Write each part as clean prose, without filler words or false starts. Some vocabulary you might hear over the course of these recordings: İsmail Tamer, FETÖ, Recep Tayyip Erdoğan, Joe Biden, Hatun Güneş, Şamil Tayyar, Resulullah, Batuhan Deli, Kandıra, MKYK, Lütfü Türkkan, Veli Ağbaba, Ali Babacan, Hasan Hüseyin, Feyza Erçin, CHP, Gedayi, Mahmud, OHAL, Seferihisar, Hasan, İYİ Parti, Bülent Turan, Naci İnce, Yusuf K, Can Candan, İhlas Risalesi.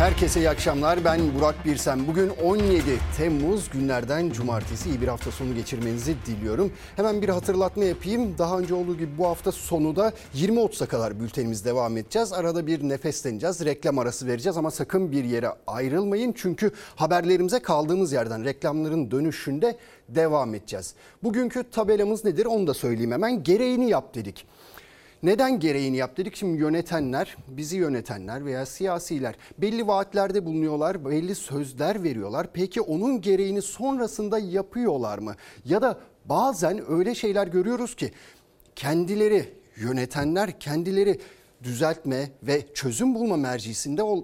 Herkese iyi akşamlar. Ben Burak Birsen. Bugün 17 Temmuz günlerden cumartesi. İyi bir hafta sonu geçirmenizi diliyorum. Hemen bir hatırlatma yapayım. Daha önce olduğu gibi bu hafta sonu da 20.30'a kadar bültenimiz devam edeceğiz. Arada bir nefesleneceğiz, reklam arası vereceğiz ama sakın bir yere ayrılmayın. Çünkü haberlerimize kaldığımız yerden reklamların dönüşünde devam edeceğiz. Bugünkü tabelamız nedir onu da söyleyeyim hemen. Gereğini yap dedik. Neden gereğini yap dedik? Şimdi yönetenler, bizi yönetenler veya siyasiler belli vaatlerde bulunuyorlar, belli sözler veriyorlar. Peki onun gereğini sonrasında yapıyorlar mı? Ya da bazen öyle şeyler görüyoruz ki kendileri düzeltme ve çözüm bulma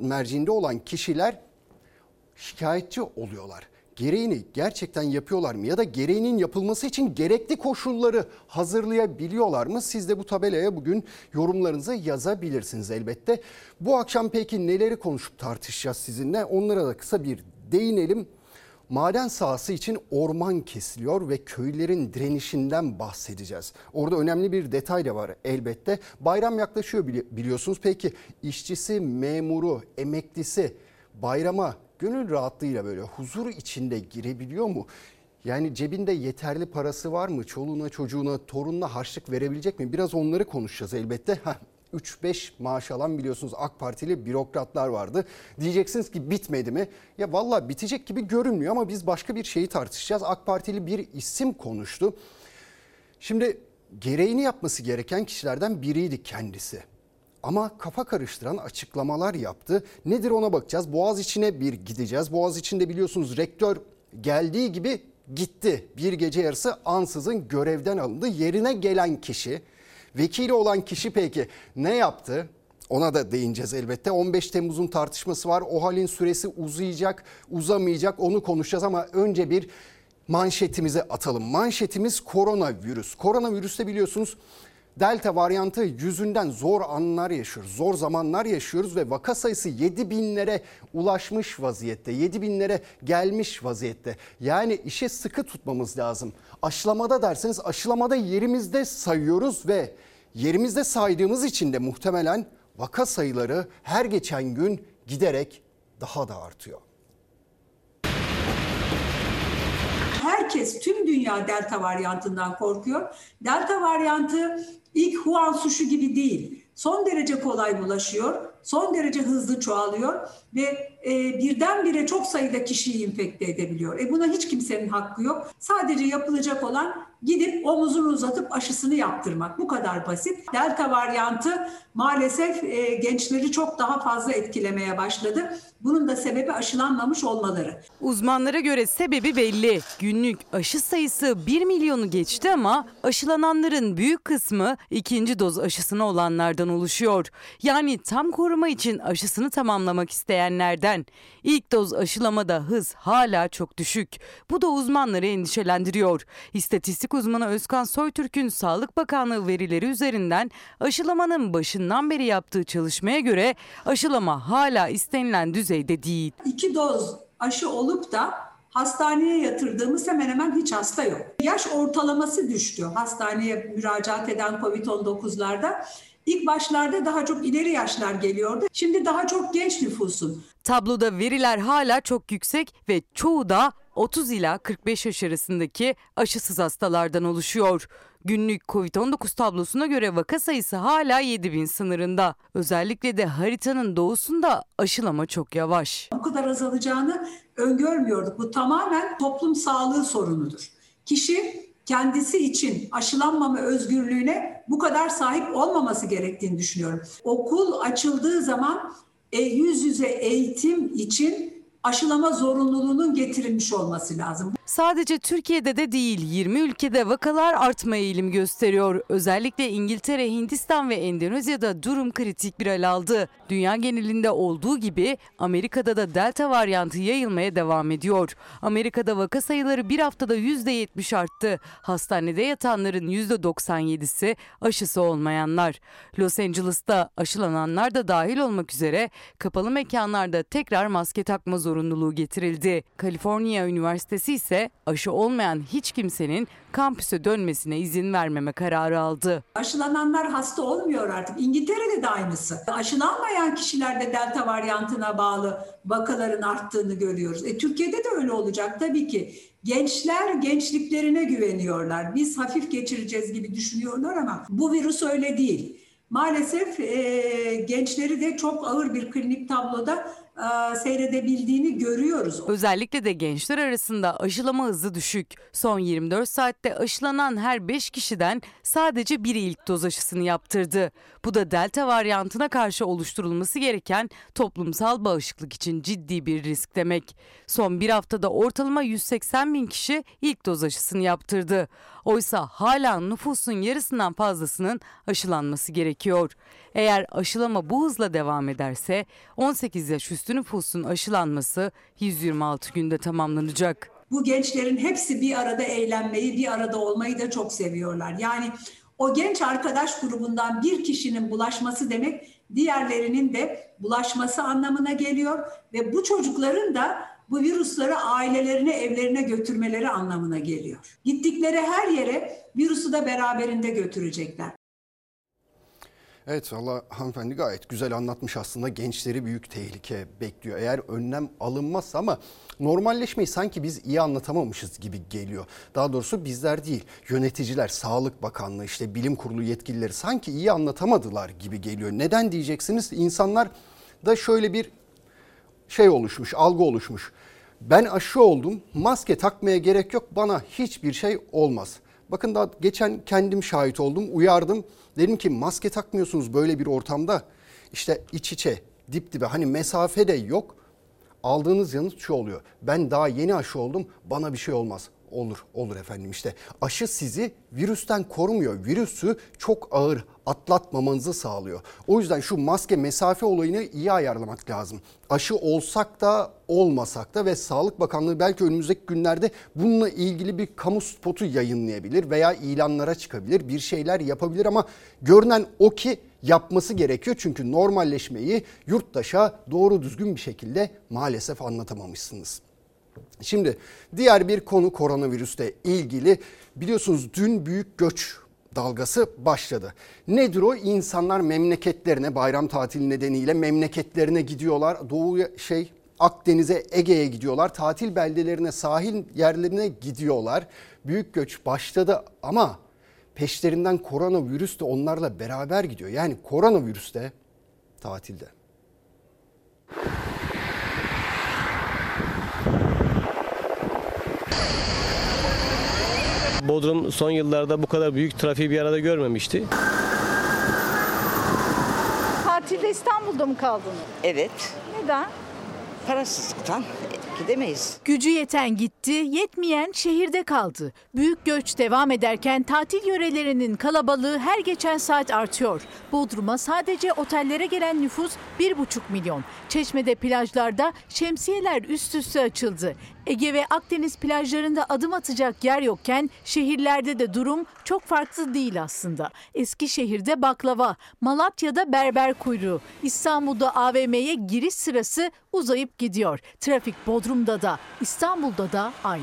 merciinde olan kişiler şikayetçi oluyorlar. Gereğini gerçekten yapıyorlar mı ya da gereğinin yapılması için gerekli koşulları hazırlayabiliyorlar mı? Siz de bu tabelaya bugün yorumlarınızı yazabilirsiniz elbette. Bu akşam peki neleri konuşup tartışacağız sizinle? Onlara da kısa bir değinelim. Maden sahası için orman kesiliyor ve köylülerin direnişinden bahsedeceğiz. Orada önemli bir detay da var elbette. Bayram yaklaşıyor biliyorsunuz. Peki işçisi, memuru, emeklisi bayrama gönül rahatlığıyla böyle huzur içinde girebiliyor mu? Yani cebinde yeterli parası var mı? Çoluğuna, çocuğuna, torununa harçlık verebilecek mi? Biraz onları konuşacağız elbette. 3-5 maaş alan biliyorsunuz AK Partili bürokratlar vardı. Diyeceksiniz ki bitmedi mi? Ya valla bitecek gibi görünmüyor ama biz başka bir şeyi tartışacağız. AK Partili bir isim konuştu. Şimdi gereğini yapması gereken kişilerden biriydi kendisi. Ama kafa karıştıran açıklamalar yaptı. Nedir ona bakacağız. Boğaziçi'ne bir gideceğiz. Boğaziçi'nde biliyorsunuz rektör geldiği gibi gitti. Bir gece yarısı ansızın görevden alındı. Yerine gelen kişi, vekili olan kişi peki ne yaptı? Ona da değineceğiz elbette. 15 Temmuz'un tartışması var. OHAL'in süresi uzayacak, uzamayacak onu konuşacağız ama önce bir manşetimize atalım. Manşetimiz koronavirüs. Koronavirüste biliyorsunuz Delta varyantı yüzünden zor anlar yaşıyoruz, zor zamanlar yaşıyoruz ve vaka sayısı 7.000'lere ulaşmış vaziyette, 7.000'lere gelmiş vaziyette. Yani işe sıkı tutmamız lazım. Aşılamada derseniz aşılamada yerimizde sayıyoruz ve yerimizde saydığımız için de muhtemelen vaka sayıları her geçen gün giderek daha da artıyor. Herkes, tüm dünya Delta varyantından korkuyor. Delta varyantı ilk Wuhan suşu gibi değil. Son derece kolay bulaşıyor, son derece hızlı çoğalıyor ve birdenbire çok sayıda kişiyi infekte edebiliyor. Buna hiç kimsenin hakkı yok. Sadece yapılacak olan gidip omuzunu uzatıp aşısını yaptırmak. Bu kadar basit. Delta varyantı maalesef gençleri çok daha fazla etkilemeye başladı. Bunun da sebebi aşılanmamış olmaları. Uzmanlara göre sebebi belli. Günlük aşı sayısı 1 milyonu geçti ama aşılananların büyük kısmı ikinci doz aşısına olanlardan oluşuyor. Yani tam koruma için aşısını tamamlamak isteyenlerden. İlk doz aşılamada hız hala çok düşük. Bu da uzmanları endişelendiriyor. İstatistik uzmanı Özkan Soytürk'ün Sağlık Bakanlığı verileri üzerinden aşılamanın başından beri yaptığı çalışmaya göre aşılama hala istenilen düzeyde değil. 2 doz aşı olup da hastaneye yatırdığımız hemen hemen hiç hasta yok. Yaş ortalaması düştü hastaneye müracaat eden COVID-19'larda. İlk başlarda daha çok ileri yaşlar geliyordu. Şimdi daha çok genç nüfusun. Tabloda veriler hala çok yüksek ve çoğu da 30 ila 45 yaş arasındaki aşısız hastalardan oluşuyor. Günlük Covid-19 tablosuna göre vaka sayısı hala 7.000 sınırında. Özellikle de haritanın doğusunda aşılama çok yavaş. Bu kadar azalacağını öngörmüyorduk. Bu tamamen toplum sağlığı sorunudur. Kişi kendisi için aşılanmama özgürlüğüne bu kadar sahip olmaması gerektiğini düşünüyorum. Okul açıldığı zaman yüz yüze eğitim için aşılama zorunluluğunun getirilmiş olması lazım. Sadece Türkiye'de de değil, 20 ülkede vakalar artma eğilim gösteriyor. Özellikle İngiltere, Hindistan ve Endonezya'da durum kritik bir hal aldı. Dünya genelinde olduğu gibi Amerika'da da Delta varyantı yayılmaya devam ediyor. Amerika'da vaka sayıları bir haftada %70 arttı. Hastanede yatanların %97'si aşısı olmayanlar. Los Angeles'ta aşılananlar da dahil olmak üzere kapalı mekanlarda tekrar maske takma zorunluluğu zorunluluğu getirildi. Kaliforniya Üniversitesi ise aşı olmayan hiç kimsenin kampüse dönmesine izin vermeme kararı aldı. Aşılananlar hasta olmuyor artık. İngiltere'de de aynısı. Aşılanmayan kişilerde delta varyantına bağlı vakaların arttığını görüyoruz. Türkiye'de de öyle olacak tabii ki. Gençler gençliklerine güveniyorlar. Biz hafif geçireceğiz gibi düşünüyorlar ama bu virüs öyle değil. Maalesef gençleri de çok ağır bir klinik tabloda seyredebildiğini görüyoruz. Özellikle de gençler arasında aşılama hızı düşük. Son 24 saatte aşılanan her 5 kişiden sadece biri ilk doz aşısını yaptırdı. Bu da delta varyantına karşı oluşturulması gereken toplumsal bağışıklık için ciddi bir risk demek. Son bir haftada ortalama 180 bin kişi ilk doz aşısını yaptırdı. Oysa hala nüfusun yarısından fazlasının aşılanması gerekiyor. Eğer aşılama bu hızla devam ederse 18 yaş üstü nüfusun aşılanması 126 günde tamamlanacak. Bu gençlerin hepsi bir arada eğlenmeyi, bir arada olmayı da çok seviyorlar. Yani o genç arkadaş grubundan bir kişinin bulaşması demek diğerlerinin de bulaşması anlamına geliyor ve bu çocukların da bu virüsleri ailelerine, evlerine götürmeleri anlamına geliyor. Gittikleri her yere virüsü de beraberinde götürecekler. Evet, valla hanımefendi gayet güzel anlatmış aslında, gençleri büyük tehlike bekliyor eğer önlem alınmazsa, ama normalleşmeyi sanki biz iyi anlatamamışız gibi geliyor. Daha doğrusu bizler değil, yöneticiler, Sağlık Bakanlığı, işte bilim kurulu yetkilileri sanki iyi anlatamadılar gibi geliyor. Neden diyeceksiniz? İnsanlar da şöyle bir şey oluşmuş, algı oluşmuş. Ben aşı oldum, maske takmaya gerek yok, bana hiçbir şey olmaz. Bakın daha geçen kendim şahit oldum, uyardım. Dedim ki maske takmıyorsunuz böyle bir ortamda. İşte iç içe, dip dibe, hani mesafe de yok. Aldığınız yanıt şu oluyor: ben daha yeni aşı oldum, bana bir şey olmaz. Olur efendim işte. Aşı sizi virüsten korumuyor. Virüsü çok ağır atlatmamanızı sağlıyor. O yüzden şu maske mesafe olayını iyi ayarlamak lazım. Aşı olsak da olmasak da ve Sağlık Bakanlığı belki önümüzdeki günlerde bununla ilgili bir kamu spotu yayınlayabilir veya ilanlara çıkabilir, bir şeyler yapabilir ama görünen o ki yapması gerekiyor. Çünkü normalleşmeyi yurttaşa doğru düzgün bir şekilde maalesef anlatamamışsınız. Şimdi diğer bir konu koronavirüsle ilgili. Biliyorsunuz dün büyük göç dalgası başladı. Nedir o? İnsanlar memleketlerine, bayram tatili nedeniyle memleketlerine gidiyorlar. Akdeniz'e, Ege'ye gidiyorlar. Tatil beldelerine, sahil yerlerine gidiyorlar. Büyük göç başladı ama peşlerinden koronavirüs de onlarla beraber gidiyor. Yani koronavirüs de tatilde. Bodrum son yıllarda bu kadar büyük trafiği bir arada görmemişti. Tatilde İstanbul'da mı kaldınız? Evet. Neden? Parasızlıktan gidemeyiz. Gücü yeten gitti, yetmeyen şehirde kaldı. Büyük göç devam ederken tatil yörelerinin kalabalığı her geçen saat artıyor. Bodrum'a sadece otellere gelen nüfus 1,5 milyon. Çeşme'de plajlarda şemsiyeler üst üste açıldı. Ege ve Akdeniz plajlarında adım atacak yer yokken şehirlerde de durum çok farklı değil aslında. Eskişehir'de baklava, Malatya'da berber kuyruğu, İstanbul'da AVM'ye giriş sırası uzayıp gidiyor. Trafik Bodrum'da da, İstanbul'da da aynı.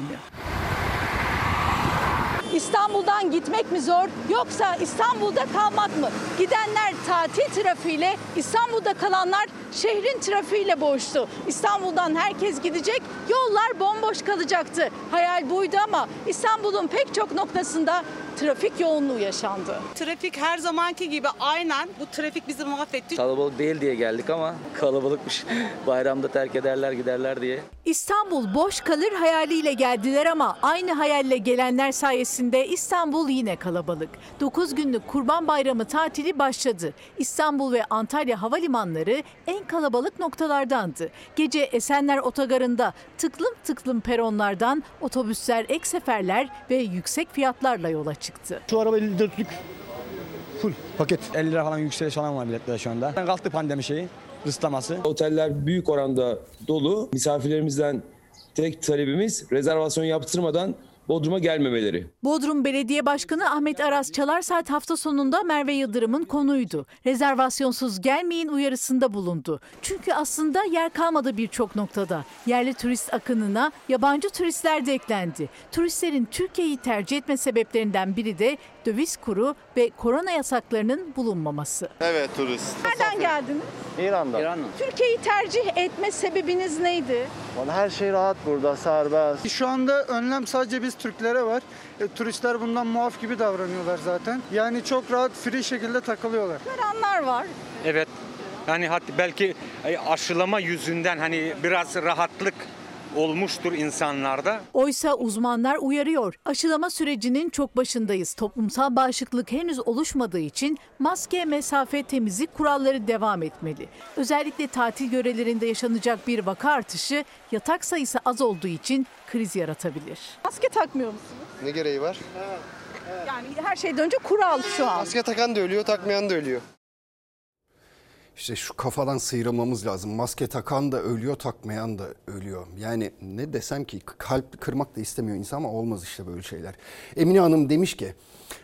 İstanbul'dan gitmek mi zor yoksa İstanbul'da kalmak mı? Gidenler tatil trafiğiyle, İstanbul'da kalanlar şehrin trafiğiyle boğuştu. İstanbul'dan herkes gidecek, yollar bomboş kalacaktı. Hayal buydu ama İstanbul'un pek çok noktasında trafik yoğunluğu yaşandı. Trafik her zamanki gibi, aynen bu trafik bizi mahvetti. Kalabalık değil diye geldik ama kalabalıkmış. Bayramda terk ederler giderler diye. İstanbul boş kalır hayaliyle geldiler ama aynı hayalle gelenler sayesinde İstanbul yine kalabalık. 9 günlük Kurban Bayramı tatili başladı. İstanbul ve Antalya havalimanları en kalabalık noktalardandı. Gece Esenler Otogarı'nda tıklım tıklım peronlardan otobüsler, ek seferler ve yüksek fiyatlarla yola çıktı. Şu araba 54'lük full paket. 50 lira falan yükseliş falan var biletlerde şu anda. Kalktı pandemi şeyi, rıslaması. Oteller büyük oranda dolu. Misafirlerimizden tek talebimiz rezervasyon yaptırmadan Bodrum'a gelmemeleri. Bodrum Belediye Başkanı Ahmet Aras Çalar saat hafta sonunda Merve Yıldırım'ın konuydu. Rezervasyonsuz gelmeyin uyarısında bulundu. Çünkü aslında yer kalmadı birçok noktada. Yerli turist akınına yabancı turistler de eklendi. Turistlerin Türkiye'yi tercih etme sebeplerinden biri de döviz kuru ve korona yasaklarının bulunmaması. Evet, turist. Nereden geldiniz? İran'dan. Türkiye'yi tercih etme sebebiniz neydi? Her şey rahat burada, serbest. Şu anda önlem sadece biz Türklere var. Turistler bundan muaf gibi davranıyorlar zaten. Yani çok rahat, free şekilde takılıyorlar. Karanlar var. Evet. Yani hatta belki aşılama yüzünden biraz rahatlık olmuştur insanlarda. Oysa uzmanlar uyarıyor. Aşılama sürecinin çok başındayız. Toplumsal bağışıklık henüz oluşmadığı için maske, mesafe, temizlik kuralları devam etmeli. Özellikle tatil yörelerinde yaşanacak bir vaka artışı yatak sayısı az olduğu için kriz yaratabilir. Maske takmıyor musunuz? Ne gereği var? Evet, evet. Yani her şeyden önce kural şu an. Maske takan da ölüyor, takmayan da ölüyor. İşte şu kafadan sıyrılmamız lazım. Maske takan da ölüyor, takmayan da ölüyor. Yani ne desem ki, kalp kırmak da istemiyor insan ama olmaz işte böyle şeyler. Emine Hanım demiş ki,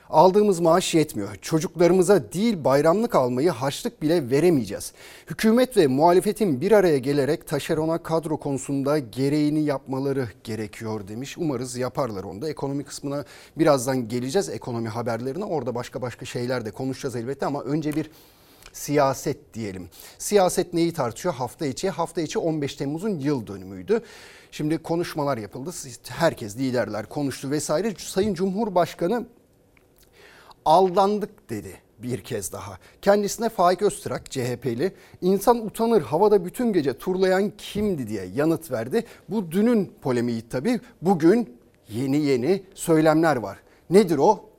aldığımız maaş yetmiyor. Çocuklarımıza değil bayramlık almayı, harçlık bile veremeyeceğiz. Hükümet ve muhalefetin bir araya gelerek taşerona kadro konusunda gereğini yapmaları gerekiyor demiş. Umarız yaparlar onu da. Ekonomi kısmına birazdan geleceğiz, ekonomi haberlerine. Orada başka şeyler de konuşacağız elbette ama önce bir siyaset diyelim. Siyaset neyi tartışıyor? Hafta içi 15 Temmuz'un yıl dönümüydü. Şimdi konuşmalar yapıldı. Herkes, liderler konuştu vesaire. Sayın Cumhurbaşkanı aldandık dedi bir kez daha. Kendisine Faik Öztürk, CHP'li, insan utanır havada bütün gece turlayan kimdi diye yanıt verdi. Bu dünün polemiği tabii. Bugün yeni söylemler var. Nedir o?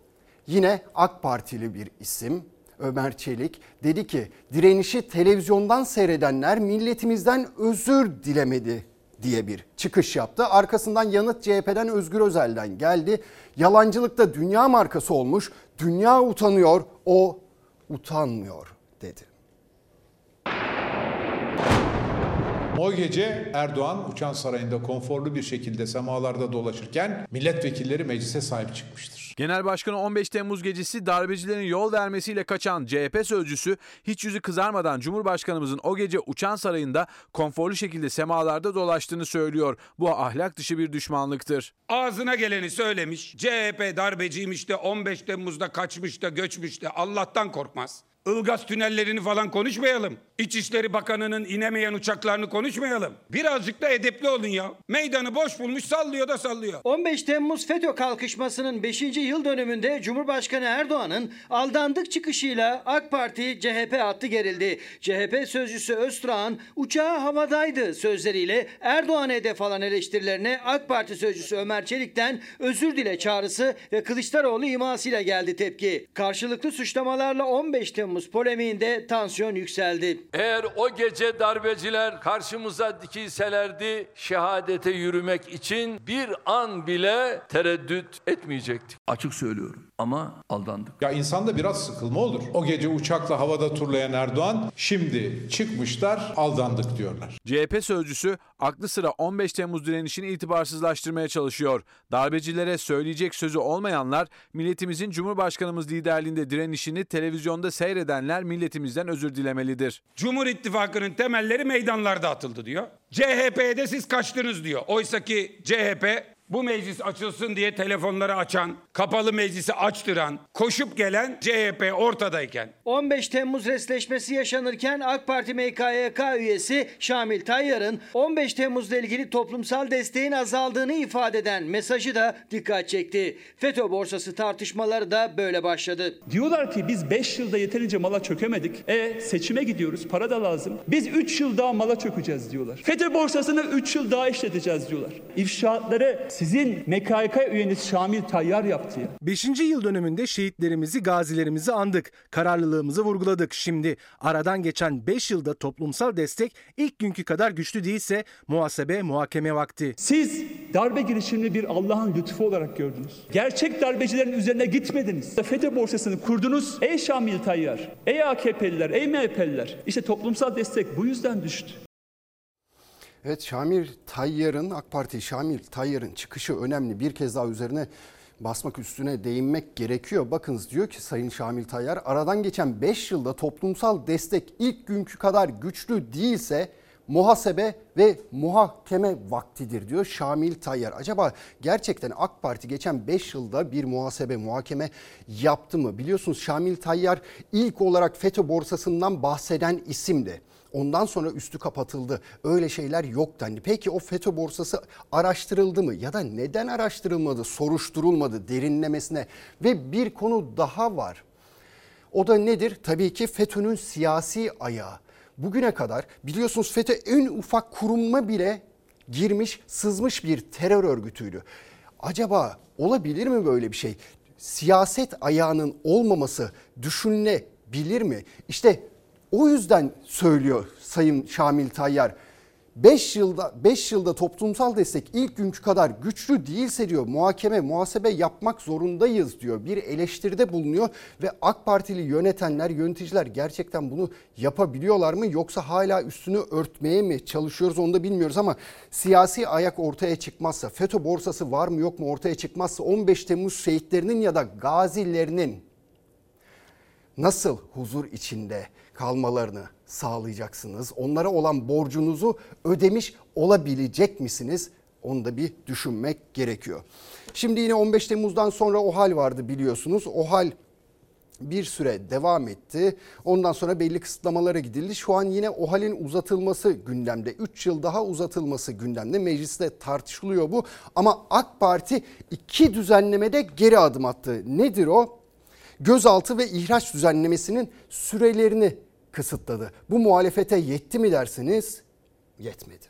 Yine AK Partili bir isim, Ömer Çelik dedi ki direnişi televizyondan seyredenler milletimizden özür dilemedi diye bir çıkış yaptı. Arkasından yanıt CHP'den Özgür Özel'den geldi. Yalancılıkta dünya markası olmuş, dünya utanıyor, o utanmıyor dedi. O gece Erdoğan Uçan Sarayı'nda konforlu bir şekilde semalarda dolaşırken milletvekilleri meclise sahip çıkmıştır. Genel Başkanı 15 Temmuz gecesi darbecilerin yol vermesiyle kaçan CHP sözcüsü hiç yüzü kızarmadan Cumhurbaşkanımızın o gece Uçan Sarayı'nda konforlu şekilde semalarda dolaştığını söylüyor. Bu ahlak dışı bir düşmanlıktır. Ağzına geleni söylemiş, CHP darbeciymiş de 15 Temmuz'da kaçmış da göçmüş de Allah'tan korkmaz. Ilgaz tünellerini falan konuşmayalım. İçişleri Bakanı'nın inemeyen uçaklarını konuşmayalım. Birazcık da edepli olun ya. Meydanı boş bulmuş, sallıyor da sallıyor. 15 Temmuz FETÖ kalkışmasının 5. yıl dönümünde Cumhurbaşkanı Erdoğan'ın aldandık çıkışıyla AK Parti CHP hattı gerildi. CHP sözcüsü Öztürk'ün uçağı havadaydı sözleriyle Erdoğan'a hedef alan eleştirilerine AK Parti sözcüsü Ömer Çelik'ten özür dile çağrısı ve Kılıçdaroğlu imasıyla geldi tepki. Karşılıklı suçlamalarla 15 Temmuz polemiğinde tansiyon yükseldi. Eğer o gece darbeciler karşımıza dikilselerdi şehadete yürümek için bir an bile tereddüt etmeyecektik. Açık söylüyorum ama aldandık. Ya insanda biraz sıkılma olur. O gece uçakla havada turlayan Erdoğan şimdi çıkmışlar aldandık diyorlar. CHP sözcüsü aklı sıra 15 Temmuz direnişini itibarsızlaştırmaya çalışıyor. Darbecilere söyleyecek sözü olmayanlar milletimizin Cumhurbaşkanımız liderliğinde direnişini televizyonda seyredenler milletimizden özür dilemelidir. Cumhur İttifakı'nın temelleri meydanlarda atıldı diyor. CHP'ye de siz kaçtınız diyor. Oysa ki CHP bu meclis açılsın diye telefonları açan, kapalı meclisi açtıran, koşup gelen CHP ortadayken. 15 Temmuz resleşmesi yaşanırken AK Parti MKYK üyesi Şamil Tayyar'ın 15 Temmuz'la ilgili toplumsal desteğin azaldığını ifade eden mesajı da dikkat çekti. FETÖ borsası tartışmaları da böyle başladı. Diyorlar ki biz 5 yılda yeterince mala çökemedik. Seçime gidiyoruz, para da lazım. Biz 3 yıl daha mala çökeceğiz diyorlar. FETÖ borsasını 3 yıl daha işleteceğiz diyorlar. İfşaatları sizin MKYK üyeniz Şamil Tayyar yaptı ya. 5. yıl dönümünde şehitlerimizi, gazilerimizi andık. Kararlılığımızı vurguladık. Şimdi aradan geçen 5 yılda toplumsal destek ilk günkü kadar güçlü değilse muhasebe, muhakeme vakti. Siz darbe girişimini bir Allah'ın lütfu olarak gördünüz. Gerçek darbecilerin üzerine gitmediniz. FETÖ borsasını kurdunuz. Ey Şamil Tayyar, ey AKP'liler, ey MHP'liler. İşte toplumsal destek bu yüzden düştü. Evet, AK Parti Şamil Tayyar'ın çıkışı önemli. Bir kez daha üzerine basmak, üstüne değinmek gerekiyor. Bakınız, diyor ki Sayın Şamil Tayyar, aradan geçen 5 yılda toplumsal destek ilk günkü kadar güçlü değilse muhasebe ve muhakeme vaktidir diyor Şamil Tayyar. Acaba gerçekten AK Parti geçen 5 yılda bir muhasebe, muhakeme yaptı mı? Biliyorsunuz Şamil Tayyar ilk olarak FETÖ borsasından bahseden isimdi. Ondan sonra üstü kapatıldı. Öyle şeyler yok dendi. Peki o FETÖ borsası araştırıldı mı? Ya da neden araştırılmadı, soruşturulmadı derinlemesine? Ve bir konu daha var. O da nedir? Tabii ki FETÖ'nün siyasi ayağı. Bugüne kadar biliyorsunuz FETÖ en ufak kurumuna bile girmiş, sızmış bir terör örgütüydü. Acaba olabilir mi böyle bir şey? Siyaset ayağının olmaması düşünülebilir mi? İşte o yüzden söylüyor Sayın Şamil Tayyar. 5 yılda toplumsal destek ilk günkü kadar güçlü değilse diyor muhakeme, muhasebe yapmak zorundayız diyor. Bir eleştiride bulunuyor ve AK Partili yönetenler, yöneticiler gerçekten bunu yapabiliyorlar mı? Yoksa hala üstünü örtmeye mi çalışıyoruz onu da bilmiyoruz ama siyasi ayak ortaya çıkmazsa, FETÖ borsası var mı yok mu ortaya çıkmazsa 15 Temmuz şehitlerinin ya da gazilerinin nasıl huzur içinde kalmalarını sağlayacaksınız? Onlara olan borcunuzu ödemiş olabilecek misiniz? Onu da bir düşünmek gerekiyor. Şimdi yine 15 Temmuz'dan sonra OHAL vardı biliyorsunuz. OHAL bir süre devam etti. Ondan sonra belli kısıtlamalara gidildi. Şu an yine OHAL'in uzatılması gündemde. 3 yıl daha uzatılması gündemde. Mecliste tartışılıyor bu. Ama AK Parti 2 düzenlemede geri adım attı. Nedir o? Gözaltı ve ihraç düzenlemesinin sürelerini kısıtladı. Bu muhalefete yetti mi dersiniz? Yetmedi.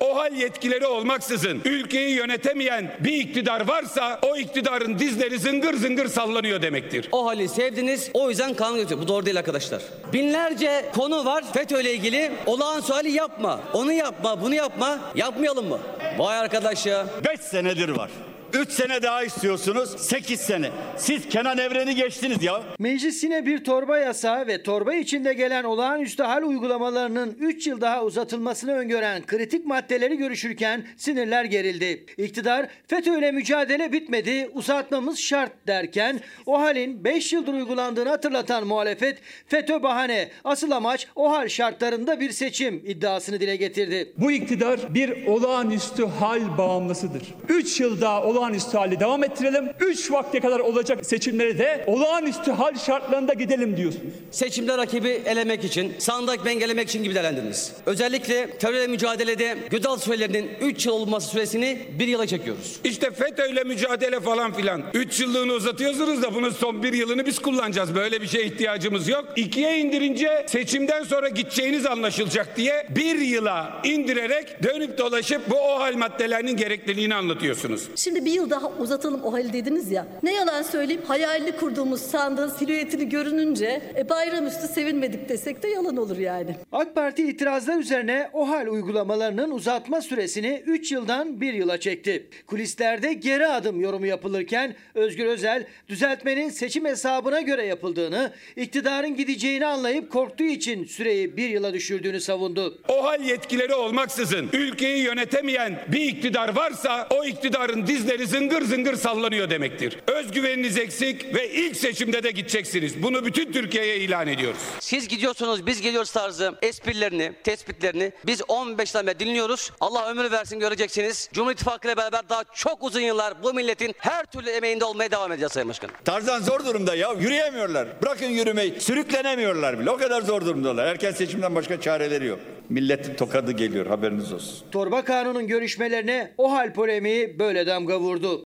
OHAL yetkileri olmaksızın ülkeyi yönetemeyen bir iktidar varsa o iktidarın dizleri zıngır zıngır sallanıyor demektir. OHAL'i sevdiniz, o yüzden kanun getiriyor. Bu doğru değil arkadaşlar. Binlerce konu var FETÖ'yle ilgili. Olağan suali yapma, onu yapma, bunu yapma. Yapmayalım mı? Vay arkadaş ya. 5 senedir var. 3 sene daha istiyorsunuz, 8 sene. Siz Kenan Evren'i geçtiniz ya. Meclis yine bir torba yasa ve torba içinde gelen olağanüstü hal uygulamalarının 3 yıl daha uzatılmasını öngören kritik maddeleri görüşürken sinirler gerildi. İktidar FETÖ'yle mücadele bitmedi, uzatmamız şart derken OHAL'in 5 yıldır uygulandığını hatırlatan muhalefet FETÖ bahane, asıl amaç OHAL şartlarında bir seçim iddiasını dile getirdi. Bu iktidar bir olağanüstü hal bağımlısıdır. 3 yıl daha olağanüstü hali devam ettirelim. 3 vakte kadar olacak seçimlere de olağanüstü hal şartlarında gidelim diyorsunuz. Seçimde rakibi elemek için, sandık dengelemek için gibi değerlendiriniz. Özellikle terörle mücadelede gözaltı sürelerinin 3 yıl olması süresini 1 yıla çekiyoruz. İşte FETÖ'yle mücadele falan filan. 3 yıllığını uzatıyorsunuz da bunun son 1 yılını biz kullanacağız. Böyle bir şeye ihtiyacımız yok. 2'ye indirince seçimden sonra gideceğiniz anlaşılacak diye 1 yıla indirerek dönüp dolaşıp bu OHAL maddelerinin gerekliliğini anlatıyorsunuz. Şimdi 1 yıl daha uzatalım OHAL'i dediniz ya. Ne yalan söyleyeyim, hayalini kurduğumuz sandığın silüetini görününce bayramüstü sevinmedik desek de yalan olur yani. AK Parti itirazlar üzerine OHAL uygulamalarının uzatma süresini 3 yıldan 1 yıla çekti. Kulislerde geri adım yorumu yapılırken Özgür Özel düzeltmenin seçim hesabına göre yapıldığını, iktidarın gideceğini anlayıp korktuğu için süreyi 1 yıla düşürdüğünü savundu. OHAL yetkileri olmaksızın ülkeyi yönetemeyen bir iktidar varsa o iktidarın dizleri zıngır zıngır sallanıyor demektir. Özgüveniniz eksik ve ilk seçimde de gideceksiniz. Bunu bütün Türkiye'ye ilan ediyoruz. Siz gidiyorsunuz, biz geliyoruz tarzı esprilerini, tespitlerini biz 15 tane dinliyoruz. Allah ömür versin, göreceksiniz. Cumhur İttifakı ile beraber daha çok uzun yıllar bu milletin her türlü emeğinde olmaya devam edeceğiz Sayın Başkanım. Tarzan zor durumda ya. Yürüyemiyorlar. Bırakın yürümeyi. Sürüklenemiyorlar bile. O kadar zor durumdalar. Erken seçimden başka çareleri yok. Milletin tokadı geliyor, haberiniz olsun. Torba kanunun görüşmelerine OHAL polemiği böyle damga vurdu.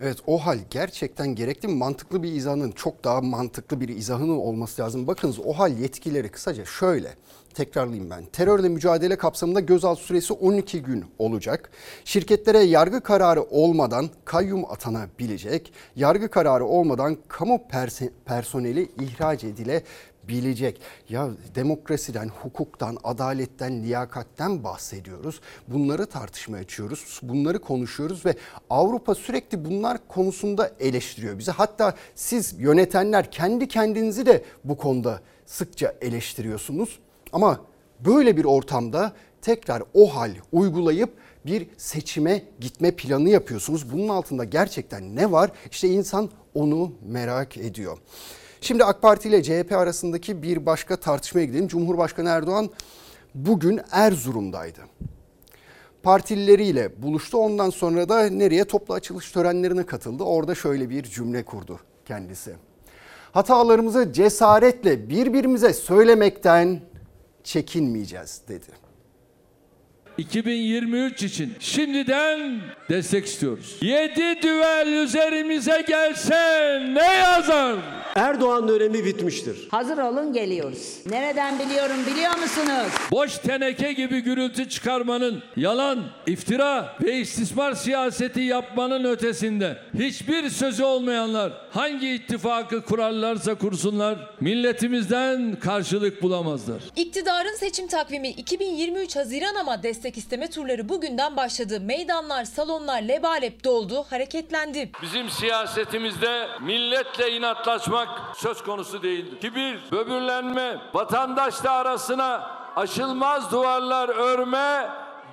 Evet, OHAL gerçekten gerekli mi? Mantıklı bir izahının, çok daha mantıklı bir izahının olması lazım. Bakınız OHAL yetkileri kısaca şöyle, tekrarlayayım ben. Terörle mücadele kapsamında gözaltı süresi 12 gün olacak. Şirketlere yargı kararı olmadan kayyum atanabilecek. Yargı kararı olmadan kamu personeli ihraç edilebilecek. Ya demokrasiden, hukuktan, adaletten, liyakatten bahsediyoruz. Bunları tartışmaya açıyoruz. Bunları konuşuyoruz ve Avrupa sürekli bunlar konusunda eleştiriyor bizi. Hatta siz yönetenler kendi kendinizi de bu konuda sıkça eleştiriyorsunuz. Ama Böyle bir ortamda tekrar o hal uygulayıp bir seçime gitme planı yapıyorsunuz. Bunun altında gerçekten ne var? İşte insan onu merak ediyor. Şimdi AK Parti ile CHP arasındaki bir başka tartışmaya gidelim. Cumhurbaşkanı Erdoğan bugün Erzurum'daydı. Partilileriyle buluştu. Ondan sonra da nereye? Toplu açılış törenlerine katıldı. Orada şöyle bir cümle kurdu kendisi. Hatalarımızı cesaretle birbirimize söylemekten çekinmeyeceğiz dedi. 2023 için şimdiden destek istiyoruz. 7 düel üzerimize gelse ne yazar? Erdoğan dönemi bitmiştir. Hazır olun geliyoruz. Nereden biliyorum biliyor musunuz? Boş teneke gibi gürültü çıkarmanın, yalan, iftira ve istismar siyaseti yapmanın ötesinde hiçbir sözü olmayanlar hangi ittifakı kurarlarsa kursunlar milletimizden karşılık bulamazlar. İktidarın seçim takvimi 2023 Haziran ama destek isteme turları bugünden başladı. Meydanlar, salonlar lebalep doldu, hareketlendi. Bizim siyasetimizde milletle inatlaşmak söz konusu değildir. Kibir, böbürlenme, vatandaşla arasına aşılmaz duvarlar örme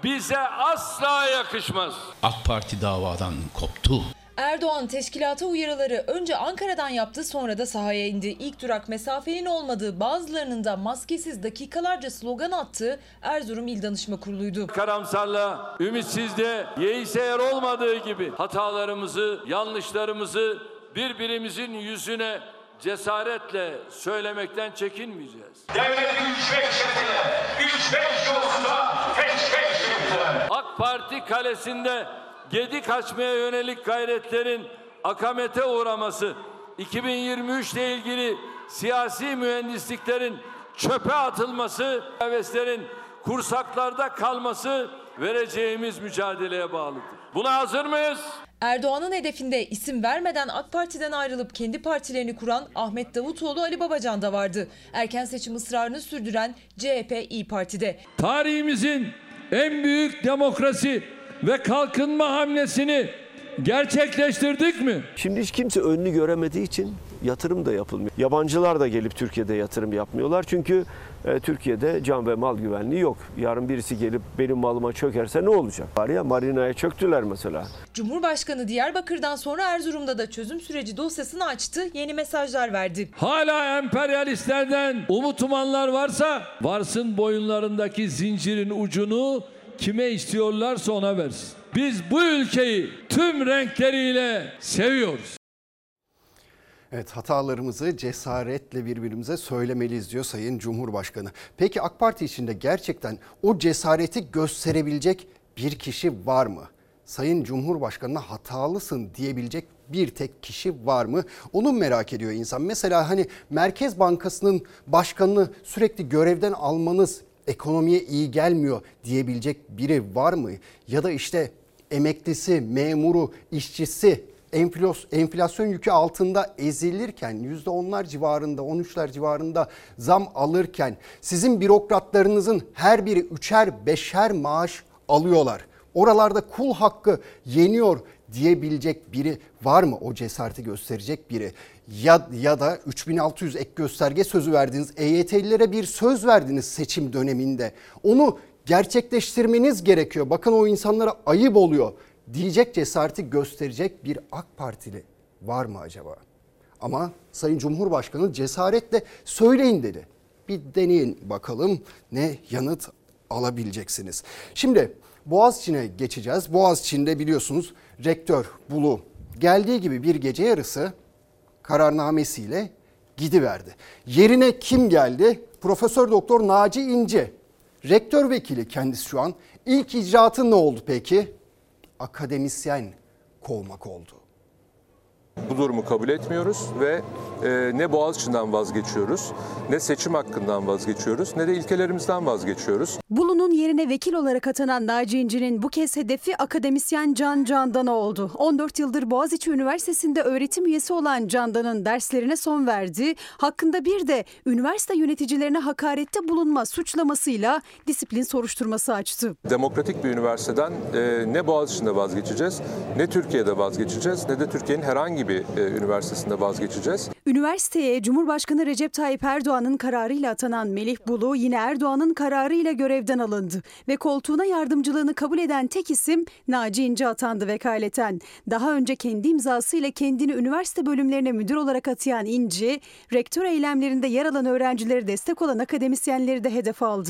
bize asla yakışmaz. AK Parti davadan koptu. Erdoğan teşkilata uyarıları önce Ankara'dan yaptı, sonra da sahaya indi. İlk durak mesafenin olmadığı, bazılarının da maskesiz dakikalarca slogan attığı Erzurum İl Danışma Kurulu'ydu. Karamsarlığa, ümitsizliğe, yeise yer olmadığı gibi hatalarımızı, yanlışlarımızı birbirimizin yüzüne cesaretle söylemekten çekinmeyeceğiz. Devlet 3-5 yolunda, 5-5 yolunda. AK Parti kalesinde gedik açmaya yönelik gayretlerin akamete uğraması, 2023 ile ilgili siyasi mühendisliklerin çöpe atılması, heveslerin kursaklarda kalması vereceğimiz mücadeleye bağlıdır. Buna hazır mıyız? Erdoğan'ın hedefinde isim vermeden AK Parti'den ayrılıp kendi partilerini kuran Ahmet Davutoğlu, Ali Babacan da vardı. Erken seçim ısrarını sürdüren CHP İYİ Parti'de. Tarihimizin en büyük demokrasi ve kalkınma hamlesini gerçekleştirdik mi? Şimdi hiç kimse önünü göremediği için yatırım da yapılmıyor. Yabancılar da gelip Türkiye'de yatırım yapmıyorlar. Çünkü Türkiye'de can ve mal güvenliği yok. Yarın birisi gelip benim malıma çökerse ne olacak? Var ya, marinaya çöktüler mesela. Cumhurbaşkanı Diyarbakır'dan sonra Erzurum'da da çözüm süreci dosyasını açtı, yeni mesajlar verdi. Hala emperyalistlerden umut umanlar varsa varsın boyunlarındaki zincirin ucunu kime istiyorlarsa ona versin. Biz bu ülkeyi tüm renkleriyle seviyoruz. Evet, hatalarımızı cesaretle birbirimize söylemeliyiz diyor Sayın Cumhurbaşkanı. Peki AK Parti içinde gerçekten o cesareti gösterebilecek bir kişi var mı? Sayın Cumhurbaşkanı'na hatalısın diyebilecek bir tek kişi var mı? Onu merak ediyor insan. Mesela hani Merkez Bankası'nın başkanını sürekli görevden almanız ekonomiye iyi gelmiyor diyebilecek biri var mı? Ya da işte emeklisi, memuru, işçisi enflasyon yükü altında ezilirken, %10'lar civarında, 13'ler civarında zam alırken sizin bürokratlarınızın her biri 3'er, 5'er maaş alıyorlar. Oralarda kul hakkı yeniyor diyebilecek biri var mı? O cesareti gösterecek biri. Ya da 3600 ek gösterge sözü verdiniz. EYT'lilere bir söz verdiniz seçim döneminde. Onu gerçekleştirmeniz gerekiyor. Bakın o insanlara ayıp oluyor diyecek cesareti gösterecek bir AK Partili var mı acaba? Ama Sayın Cumhurbaşkanı cesaretle söyleyin dedi. Bir deneyin bakalım ne yanıt alabileceksiniz. Şimdi Boğaziçi'ne geçeceğiz. Boğaziçi'nde biliyorsunuz rektör Bulu geldiği gibi bir gece yarısı kararnamesiyle gidiverdi. Yerine kim geldi? Profesör Doktor Naci İnce. Rektör vekili kendisi şu an. İlk icraatı ne oldu peki? Akademisyen kovmak oldu. Bu durumu kabul etmiyoruz ve ne Boğaziçi'nden vazgeçiyoruz, ne seçim hakkından vazgeçiyoruz, ne de ilkelerimizden vazgeçiyoruz. Bulu'nun yerine vekil olarak atanan Naci İnci'nin bu kez hedefi akademisyen Can Candan oldu. 14 yıldır Boğaziçi Üniversitesi'nde öğretim üyesi olan Candan'ın derslerine son verdi. Hakkında bir de üniversite yöneticilerine hakarette bulunma suçlamasıyla disiplin soruşturması açtı. Demokratik bir üniversiteden ne Boğaziçi'nde vazgeçeceğiz, ne Türkiye'de vazgeçeceğiz, ne de Türkiye'nin herhangi gibi üniversitesinden vazgeçeceğiz. Üniversiteye Cumhurbaşkanı Recep Tayyip Erdoğan'ın kararıyla atanan Melih Bulu yine Erdoğan'ın kararıyla görevden alındı ve koltuğuna yardımcılığını kabul eden tek isim Naci İnce atandı vekaleten. Daha önce kendi imzasıyla kendini üniversite bölümlerine müdür olarak atayan İnce, rektör eylemlerinde yer alan öğrencileri destek olan akademisyenleri de hedef aldı.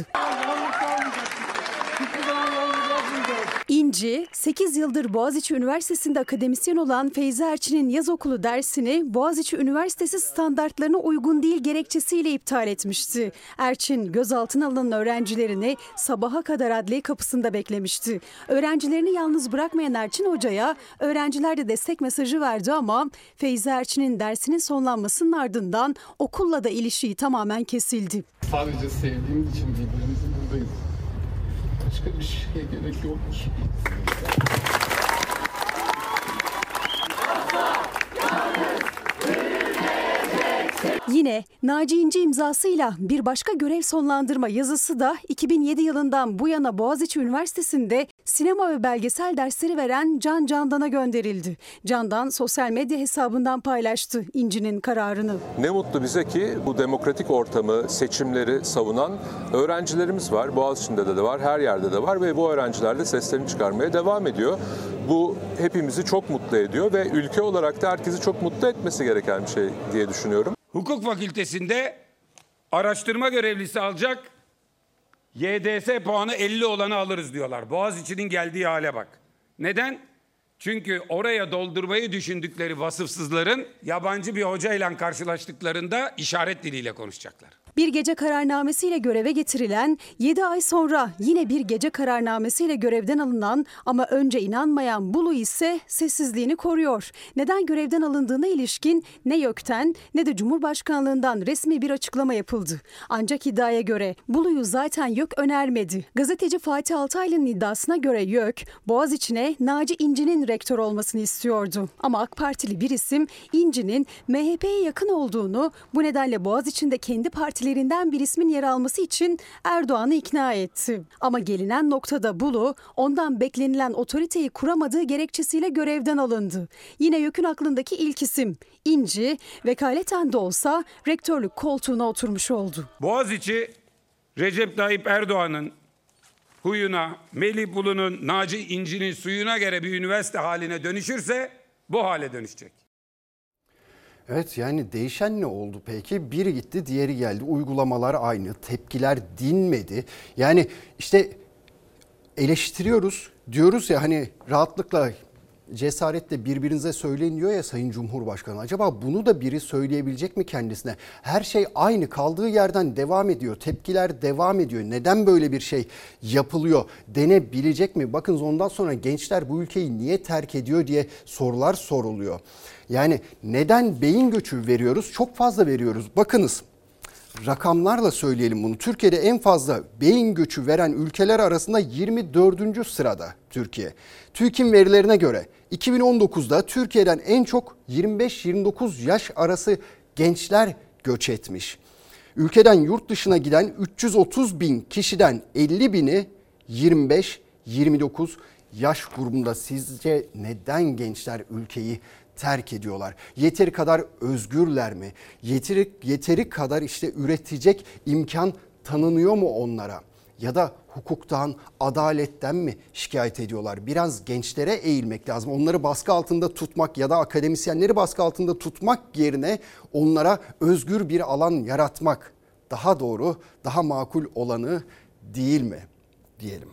İnci, 8 yıldır Boğaziçi Üniversitesi'nde akademisyen olan Feyza Erçin'in yaz okulu dersini Boğaziçi Üniversitesi standartlarına uygun değil gerekçesiyle iptal etmişti. Erçin, gözaltına alınan öğrencilerini sabaha kadar adliye kapısında beklemişti. Öğrencilerini yalnız bırakmayan Erçin hocaya öğrenciler de destek mesajı verdi ama Feyza Erçin'in dersinin sonlanmasının ardından okulla da ilişiği tamamen kesildi. Sadece sevdiğim için birbirimizi buradayız. Başka bir şeye gerek yokmuş. Yine Naci İnce imzasıyla bir başka görev sonlandırma yazısı da 2007 yılından bu yana Boğaziçi Üniversitesi'nde sinema ve belgesel dersleri veren Can Candan'a gönderildi. Candan sosyal medya hesabından paylaştı İnci'nin kararını. Ne mutlu bize ki bu demokratik ortamı, seçimleri savunan öğrencilerimiz var. Boğaziçi'nde de var, her yerde de var ve bu öğrenciler de seslerini çıkarmaya devam ediyor. Bu hepimizi çok mutlu ediyor ve ülke olarak da herkesi çok mutlu etmesi gereken bir şey diye düşünüyorum. Hukuk fakültesinde araştırma görevlisi alacak, YDS puanı 50 olanı alırız diyorlar. Boğaziçi'nin geldiği hale bak. Neden? Çünkü oraya doldurmayı düşündükleri vasıfsızların yabancı bir hocayla karşılaştıklarında işaret diliyle konuşacaklar. Bir gece kararnamesiyle göreve getirilen, 7 ay sonra yine bir gece kararnamesiyle görevden alınan ama önce inanmayan Bulu ise sessizliğini koruyor. Neden görevden alındığına ilişkin ne YÖK'ten ne de Cumhurbaşkanlığından resmi bir açıklama yapıldı. Ancak iddiaya göre Bulu'yu zaten YÖK önermedi. Gazeteci Fatih Altaylı'nın iddiasına göre YÖK, Boğaziçi'ne Naci İnci'nin rektör olmasını istiyordu. Ama AK Partili bir isim İnci'nin MHP'ye yakın olduğunu, bu nedenle Boğaziçi'nde kendi partilerinden bir ismin yer alması için Erdoğan'ı ikna etti. Ama gelinen noktada Bulu ondan beklenilen otoriteyi kuramadığı gerekçesiyle görevden alındı. Yine YÖK'ün aklındaki ilk isim İnci vekaleten de olsa rektörlük koltuğuna oturmuş oldu. Boğaziçi Recep Tayyip Erdoğan'ın huyuna, Melih Bulu'nun, Naci İnci'nin suyuna göre bir üniversite haline dönüşürse bu hale dönüşecek. Evet, yani değişen ne oldu peki? Biri gitti, diğeri geldi. Uygulamalar aynı, tepkiler dinmedi. Yani işte eleştiriyoruz, diyoruz ya hani rahatlıkla, cesaretle birbirinize söyleyin diyor ya Sayın Cumhurbaşkanı. Acaba bunu da biri söyleyebilecek mi kendisine? Her şey aynı, kaldığı yerden devam ediyor. Tepkiler devam ediyor. Neden böyle bir şey yapılıyor denebilecek mi? Bakınız ondan sonra gençler bu ülkeyi niye terk ediyor diye sorular soruluyor. Yani neden beyin göçü veriyoruz? Çok fazla veriyoruz. Bakınız rakamlarla söyleyelim bunu. Türkiye'de en fazla beyin göçü veren ülkeler arasında 24. sırada Türkiye. TÜİK'in verilerine göre 2019'da Türkiye'den en çok 25-29 yaş arası gençler göç etmiş. Ülkeden yurt dışına giden 330 bin kişiden 50 bini 25-29 yaş grubunda. Sizce neden gençler ülkeyi terk ediyorlar? Yeteri kadar özgürler mi? Yeteri kadar işte üretecek imkan tanınıyor mu onlara? Ya da hukuktan, adaletten mi şikayet ediyorlar? Biraz gençlere eğilmek lazım. Onları baskı altında tutmak ya da akademisyenleri baskı altında tutmak yerine onlara özgür bir alan yaratmak daha doğru, daha makul olanı değil mi diyelim.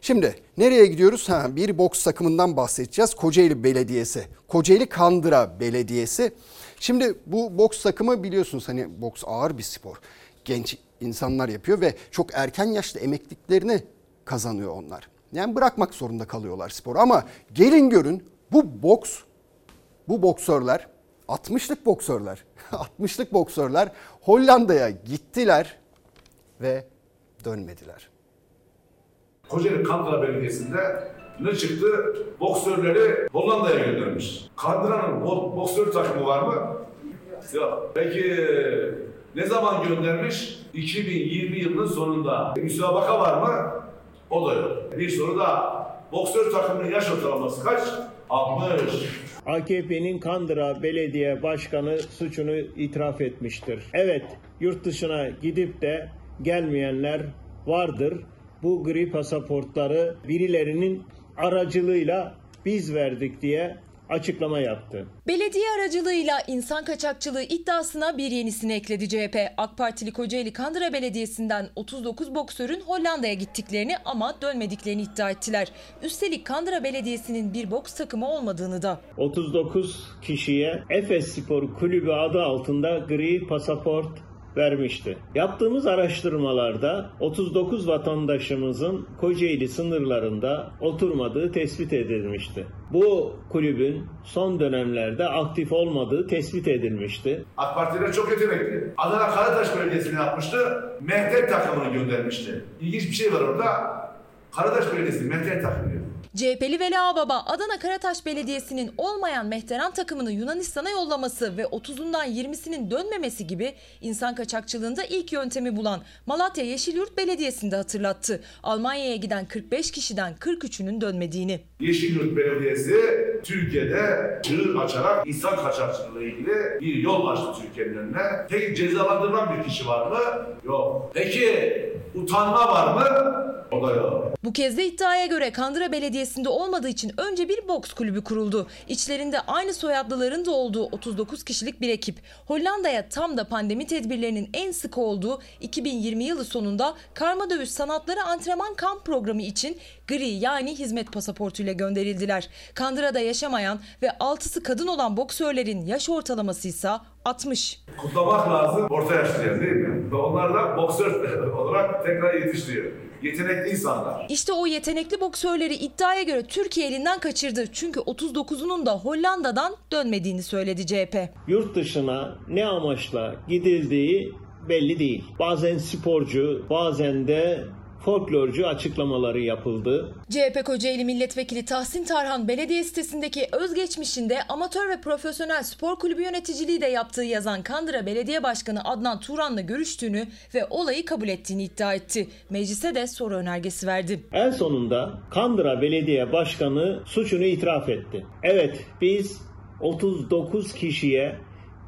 Şimdi nereye gidiyoruz? Bir boks takımından bahsedeceğiz. Kocaeli Belediyesi. Kocaeli Kandıra Belediyesi. Şimdi bu boks takımı biliyorsunuz hani boks ağır bir spor. Genç insanlar yapıyor ve çok erken yaşta emekliliklerini kazanıyor onlar. Yani bırakmak zorunda kalıyorlar sporu ama gelin görün bu boksörler 60'lık boksörler. 60'lık boksörler Hollanda'ya gittiler ve dönmediler. Kocaeli Kandıra Belediyesi'nde ne çıktı? Boksörleri Hollanda'ya göndermiş. Kandıra'nın boksör takımı var mı? Yok. Peki ne zaman göndermiş? 2020 yılının sonunda. Müsabaka var mı? O da yok. Bir soru daha. Boksör takımının yaş ortalaması kaç? 60. AKP'nin Kandıra Belediye Başkanı suçunu itiraf etmiştir. Evet, yurt dışına gidip de gelmeyenler vardır. Bu gri pasaportları birilerinin aracılığıyla biz verdik diye açıklama yaptı. Belediye aracılığıyla insan kaçakçılığı iddiasına bir yenisini ekledi CHP. AK Partili Kocaeli Kandıra Belediyesi'nden 39 boksörün Hollanda'ya gittiklerini ama dönmediklerini iddia ettiler. Üstelik Kandıra Belediyesi'nin bir boks takımı olmadığını da. 39 kişiye Efes Spor Kulübü adı altında gri pasaport vermişti. Yaptığımız araştırmalarda 39 vatandaşımızın Kocaeli sınırlarında oturmadığı tespit edilmişti. Bu kulübün son dönemlerde aktif olmadığı tespit edilmişti. AK Partiler çok yetenekli. Adana Karataş Belediyesi'ne yapmıştı, Mehter takımını göndermişti. İlginç bir şey var orada, Karataş Belediyesi Mehter takımı. CHP'li Veli Ağbaba, Adana Karataş Belediyesi'nin olmayan Mehteran takımını Yunanistan'a yollaması ve 30'undan 20'sinin dönmemesi gibi insan kaçakçılığında ilk yöntemi bulan Malatya Yeşilyurt Belediyesi'nde hatırlattı. Almanya'ya giden 45 kişiden 43'ünün dönmediğini. Yeşilyurt Belediyesi Türkiye'de çığır açarak insan kaçakçılığıyla ilgili bir yol açtı Türkiye'nin önüne. Peki cezalandıran bir kişi var mı? Yok. Peki utanma var mı? Bu kez de iddiaya göre Kandıra Belediyesi'nde olmadığı için önce bir boks kulübü kuruldu. İçlerinde aynı soyadlıların da olduğu 39 kişilik bir ekip. Hollanda'ya tam da pandemi tedbirlerinin en sık olduğu 2020 yılı sonunda karma dövüş sanatları antrenman kamp programı için gri yani hizmet pasaportuyla gönderildiler. Kandıra'da yaşamayan ve 6'sı kadın olan boksörlerin yaş ortalaması ise 60. Kutlamak lazım orta yaşlılar değil mi? Ve onlar da boksör olarak tekrar yetiştiriyor. Yetenekli insanlar. İşte o yetenekli boksörleri iddiaya göre Türkiye elinden kaçırdı. Çünkü 39'unun da Hollanda'dan dönmediğini söyledi CHP. Yurt dışına ne amaçla gidildiği belli değil. Bazen sporcu, bazen de folklorcu açıklamaları yapıldı. CHP Kocaeli Milletvekili Tahsin Tarhan belediye sitesindeki özgeçmişinde amatör ve profesyonel spor kulübü yöneticiliği de yaptığı yazan Kandıra Belediye Başkanı Adnan Turan'la görüştüğünü ve olayı kabul ettiğini iddia etti. Meclise de soru önergesi verdi. En sonunda Kandıra Belediye Başkanı suçunu itiraf etti. Evet, biz 39 kişiye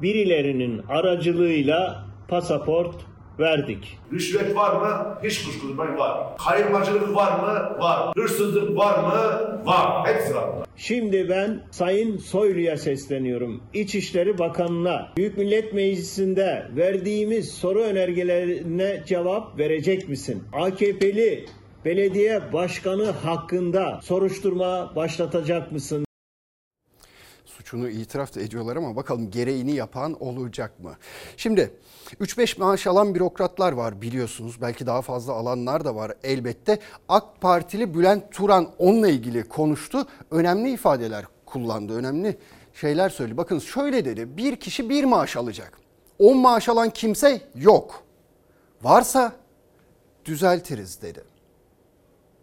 birilerinin aracılığıyla pasaport verdik. Rüşvet var mı? Hiç kuşkusuz var. Kayırmacılık var mı? Var. Hırsızlık var mı? Var. Hepsi var. Şimdi ben Sayın Soylu'ya sesleniyorum. İçişleri Bakanı'na, Büyük Millet Meclisi'nde verdiğimiz soru önergelerine cevap verecek misin? AKP'li belediye başkanı hakkında soruşturma başlatacak mısın? Şunu itiraf da ediyorlar ama bakalım gereğini yapan olacak mı? Şimdi 3-5 maaş alan bürokratlar var biliyorsunuz. Belki daha fazla alanlar da var elbette. AK Partili Bülent Turan onunla ilgili konuştu. Önemli ifadeler kullandı. Önemli şeyler söyledi. Bakın şöyle dedi. Bir kişi bir maaş alacak. 10 maaş alan kimse yok. Varsa düzeltiriz dedi.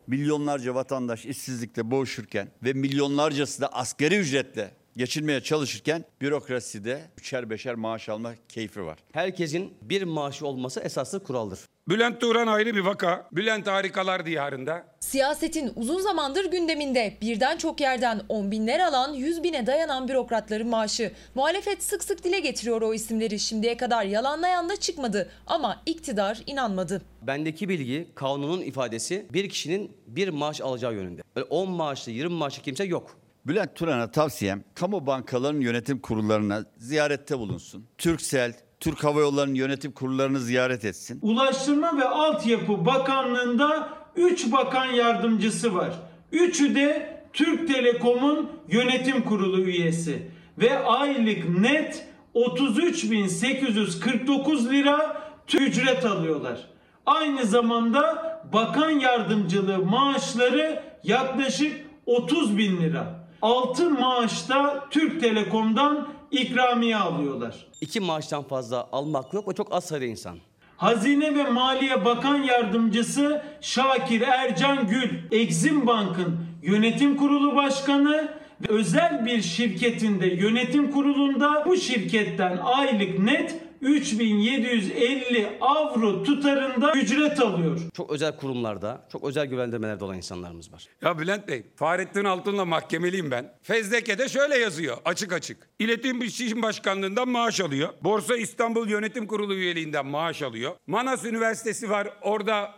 Milyonlarca vatandaş işsizlikle boğuşurken ve milyonlarcası da asgari ücretle geçinmeye çalışırken bürokraside üçer beşer maaş alma keyfi var. Herkesin bir maaşı olması esaslı kuraldır. Bülent Turan ayrı bir vaka. Bülent harikalar diyarında. Siyasetin uzun zamandır gündeminde birden çok yerden 10 binler alan 100 bine dayanan bürokratların maaşı. Muhalefet sık sık dile getiriyor o isimleri. Şimdiye kadar yalanlayan da çıkmadı ama iktidar inanmadı. Bendeki bilgi kanunun ifadesi bir kişinin bir maaş alacağı yönünde. Böyle 10 maaşlı 20 maaşlı kimse yok. Bülent Turan'a tavsiyem kamu bankalarının yönetim kurullarına ziyarette bulunsun. Türksel, Türk Hava Yolları'nın yönetim kurullarını ziyaret etsin. Ulaştırma ve Altyapı Bakanlığı'nda 3 bakan yardımcısı var. Üçü de Türk Telekom'un yönetim kurulu üyesi. Ve aylık net 33.849 lira ücret alıyorlar. Aynı zamanda bakan yardımcılığı maaşları yaklaşık 30 bin lira. 6 maaşta Türk Telekom'dan ikramiye alıyorlar. 2 maaştan fazla almak yok, o çok az sayıda insan. Hazine ve Maliye Bakan Yardımcısı Şakir Ercan Gül, Exim Bank'ın yönetim kurulu başkanı ve özel bir şirketinde yönetim kurulunda bu şirketten aylık net 3.750 avro tutarında ücret alıyor. Çok özel kurumlarda, çok özel güvendirmelerde olan insanlarımız var. Ya Bülent Bey, Fahrettin Altun'la mahkemeliyim ben. Fezleke'de şöyle yazıyor açık açık. İletişim Başkanlığından maaş alıyor. Borsa İstanbul Yönetim Kurulu üyeliğinden maaş alıyor. Manas Üniversitesi var, orada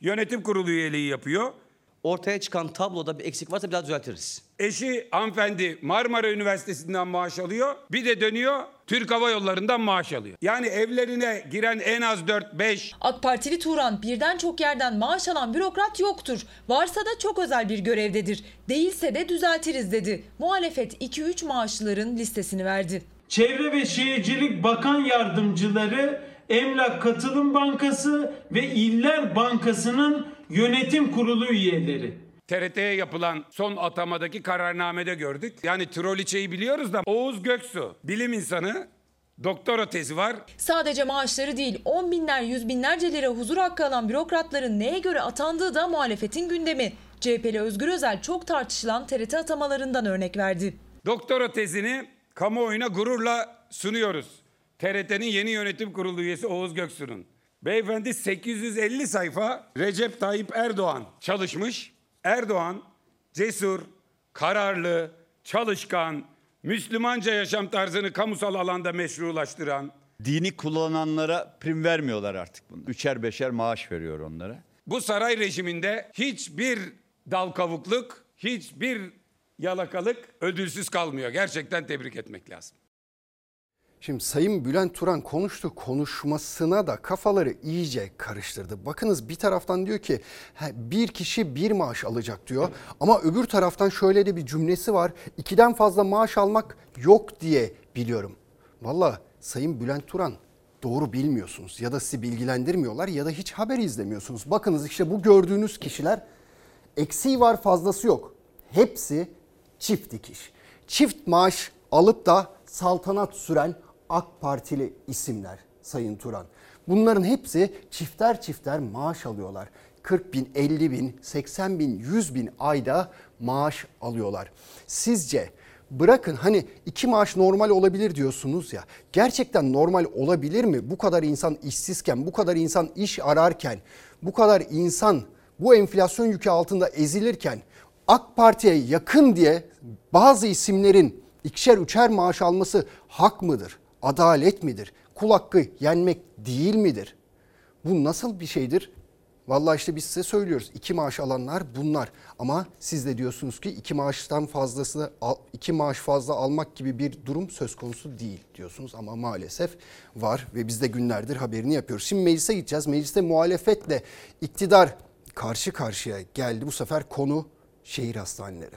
yönetim kurulu üyeliği yapıyor. Ortaya çıkan tabloda bir eksik varsa bir daha düzeltiriz. Eşi hanımefendi Marmara Üniversitesi'nden maaş alıyor. Bir de dönüyor Türk Hava Yolları'ndan maaş alıyor. Yani evlerine giren en az 4-5. AK Partili Turan birden çok yerden maaş alan bürokrat yoktur. Varsa da çok özel bir görevdedir. Değilse de düzeltiriz dedi. Muhalefet 2-3 maaşlıların listesini verdi. Çevre ve Şehircilik Bakan Yardımcıları, Emlak Katılım Bankası ve İller Bankası'nın yönetim kurulu üyeleri. TRT'ye yapılan son atamadaki kararnamede gördük. Yani Troliçe'yi biliyoruz da Oğuz Göksu bilim insanı, doktora tezi var. Sadece maaşları değil, 10 binler, yüz binlerce lira huzur hakkı alan bürokratların neye göre atandığı da muhalefetin gündemi. CHP'li Özgür Özel çok tartışılan TRT atamalarından örnek verdi. Doktora tezini kamuoyuna gururla sunuyoruz. TRT'nin yeni yönetim kurulu üyesi Oğuz Göksu'nun. Beyefendi 850 sayfa Recep Tayyip Erdoğan çalışmış. Erdoğan cesur, kararlı, çalışkan, Müslümanca yaşam tarzını kamusal alanda meşrulaştıran. Dini kullananlara prim vermiyorlar artık bunu. 3'er 5'er maaş veriyor onlara. Bu saray rejiminde hiçbir dal kavukluk, hiçbir yalakalık ödülsüz kalmıyor. Gerçekten tebrik etmek lazım. Şimdi Sayın Bülent Turan konuştu, konuşmasına da kafaları iyice karıştırdı. Bakınız bir taraftan diyor ki bir kişi bir maaş alacak diyor. Ama öbür taraftan şöyle de bir cümlesi var. 2'den fazla maaş almak yok diye biliyorum. Valla Sayın Bülent Turan doğru bilmiyorsunuz ya da sizi bilgilendirmiyorlar ya da hiç haber izlemiyorsunuz. Bakınız işte bu gördüğünüz kişiler eksiği var fazlası yok. Hepsi çift dikiş. Çift maaş alıp da saltanat süren AK Partili isimler Sayın Turan. Bunların hepsi çifter çifter maaş alıyorlar. 40 bin, 50 bin, 80 bin, 100 bin ayda maaş alıyorlar. Sizce bırakın hani 2 maaş normal olabilir diyorsunuz ya. Gerçekten normal olabilir mi? Bu kadar insan işsizken, bu kadar insan iş ararken, bu kadar insan bu enflasyon yükü altında ezilirken AK Parti'ye yakın diye bazı isimlerin 2'şer 3'er maaş alması hak mıdır? Adalet midir? Kul hakkı yenmek değil midir? Bu nasıl bir şeydir? Vallahi işte biz size söylüyoruz. 2 maaş alanlar bunlar. Ama siz de diyorsunuz ki 2 maaştan fazlasını 2 maaş fazla almak gibi bir durum söz konusu değil diyorsunuz. Ama maalesef var ve biz de günlerdir haberini yapıyoruz. Şimdi meclise gideceğiz. Mecliste muhalefetle iktidar karşı karşıya geldi. Bu sefer konu şehir hastaneleri.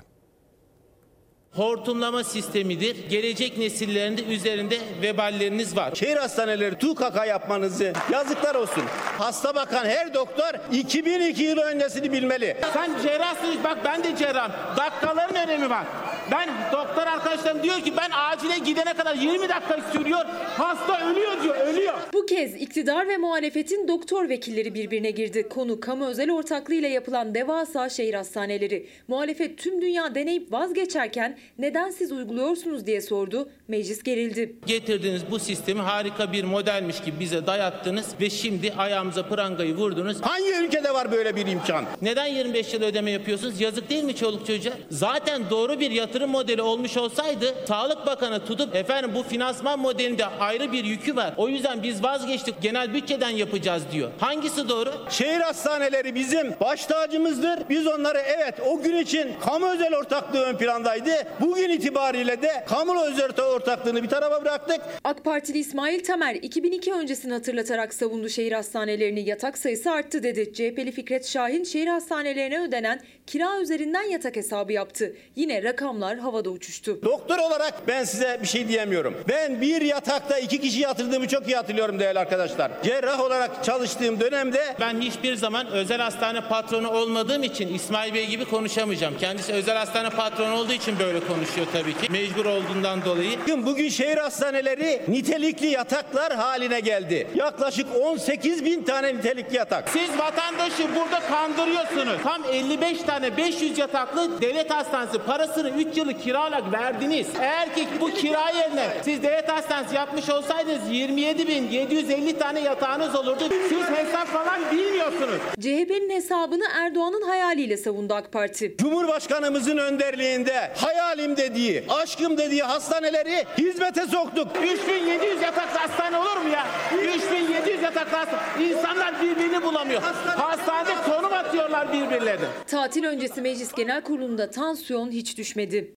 Hortumlama sistemidir. Gelecek nesillerinde üzerinde veballeriniz var. Şehir hastaneleri TÜKAK'a yapmanızı yazıklar olsun. Hasta bakan her doktor 2002 yılı öncesini bilmeli. Sen cerrahsın, bak ben de cerrahım. Dakikaların önemi var. Ben doktor arkadaşlarım diyor ki ben acile gidene kadar 20 dakika sürüyor. Hasta ölüyor diyor, ölüyor. Bu kez iktidar ve muhalefetin doktor vekilleri birbirine girdi. Konu kamu özel ortaklığıyla yapılan devasa şehir hastaneleri. Muhalefet tüm dünya deneyip vazgeçerken neden siz uyguluyorsunuz diye sordu. Meclis gerildi. Getirdiğiniz bu sistemi harika bir modelmiş gibi bize dayattınız ve şimdi ayağımıza prangayı vurdunuz. Hangi ülkede var böyle bir imkan? Neden 25 yıl ödeme yapıyorsunuz? Yazık değil mi çoluk çocuğa? Zaten doğru bir yatırım modeli olmuş olsaydı Sağlık Bakanı tutup efendim bu finansman modelinde ayrı bir yükü var. O yüzden biz vazgeçtik. Genel bütçeden yapacağız diyor. Hangisi doğru? Şehir hastaneleri bizim baş tacımızdır. Biz onları evet o gün için kamu özel ortaklığı ön plandaydı. Bugün itibariyle de kamu özel ortaklığını bir tarafa bıraktık. AK Partili İsmail Tamer 2002 öncesini hatırlatarak savundu şehir hastanelerini. Yatak sayısı arttı dedi. CHP'li Fikret Şahin şehir hastanelerine ödenen kira üzerinden yatak hesabı yaptı. Yine rakamlar havada uçuştu. Doktor olarak ben size bir şey diyemiyorum. Ben bir yatakta 2 kişi yatırdığımı çok iyi hatırlıyorum değerli arkadaşlar. Cerrah olarak çalıştığım dönemde ben hiçbir zaman özel hastane patronu olmadığım için İsmail Bey gibi konuşamayacağım. Kendisi özel hastane patronu olduğu için böyle göre konuşuyor tabii ki. Mecbur olduğundan dolayı. Bugün şehir hastaneleri nitelikli yataklar haline geldi. Yaklaşık 18.000 tane nitelikli yatak. Siz vatandaşı burada kandırıyorsunuz. Tam 55 tane 500 yataklı devlet hastanesi parasını 3 yıllık kiralık verdiniz. Eğer ki bu kira yerine siz devlet hastanesi yapmış olsaydınız 27.750 tane yatağınız olurdu. Siz hesap falan bilmiyorsunuz. CHP'nin hesabını Erdoğan'ın hayaliyle savundu AK Parti. Cumhurbaşkanımızın önderliğinde hayalim dediği, aşkım dediği hastaneleri hizmete soktuk. 3.700 yataklı hastane olur mu ya? 3.700 yataklı hastane. İnsanlar birbirini bulamıyor. Hastanede konum atıyorlar birbirlerine. Tatil öncesi Meclis Genel Kurulu'nda tansiyon hiç düşmedi.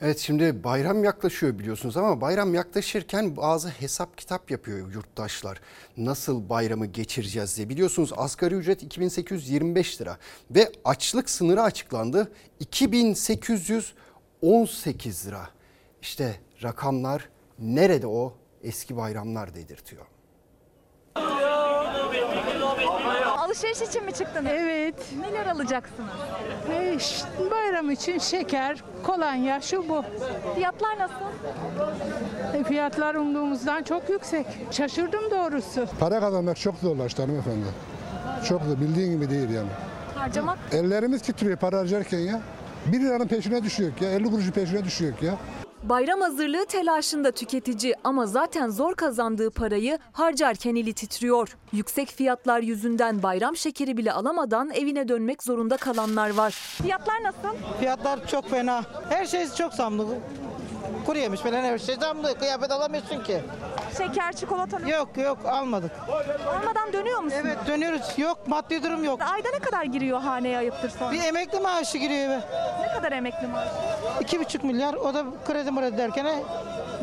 Evet, şimdi bayram yaklaşıyor biliyorsunuz ama bayram yaklaşırken bazı hesap kitap yapıyor yurttaşlar. Nasıl bayramı geçireceğiz diye. Biliyorsunuz asgari ücret 2825 lira ve açlık sınırı açıklandı. 2818 lira. İşte rakamlar nerede o eski bayramlar dedirtiyor. Alışveriş için mi çıktınız? Evet. Neler alacaksınız? Bayram için şeker, kolonya, şu bu. Fiyatlar nasıl? Fiyatlar umduğumuzdan çok yüksek. Şaşırdım doğrusu. Para kazanmak çok zorlaştı hanımefendi. Çok zor, bildiğin gibi değil yani. Harcamak? Ellerimiz titriyor para harcarken ya. 1 liranın peşine düşüyor ya, 50 kuruşun peşine düşüyor ya. Bayram hazırlığı telaşında tüketici ama zaten zor kazandığı parayı harcarken eli titriyor. Yüksek fiyatlar yüzünden bayram şekeri bile alamadan evine dönmek zorunda kalanlar var. Fiyatlar nasıl? Fiyatlar çok fena. Her şey çok zamlı. Kuru yemiş falan her şey zamlı. Kıyafet alamıyorsun ki. Şeker, çikolata mı? Yok almadık. Almadan dönüyor musun? Evet dönüyoruz. Yok, maddi durum yok. Ayda ne kadar giriyor haneye ayıptır sonra? Bir emekli maaşı giriyor eve. Ne kadar emekli maaşı? 2,5 milyar. O da kredi muredi derken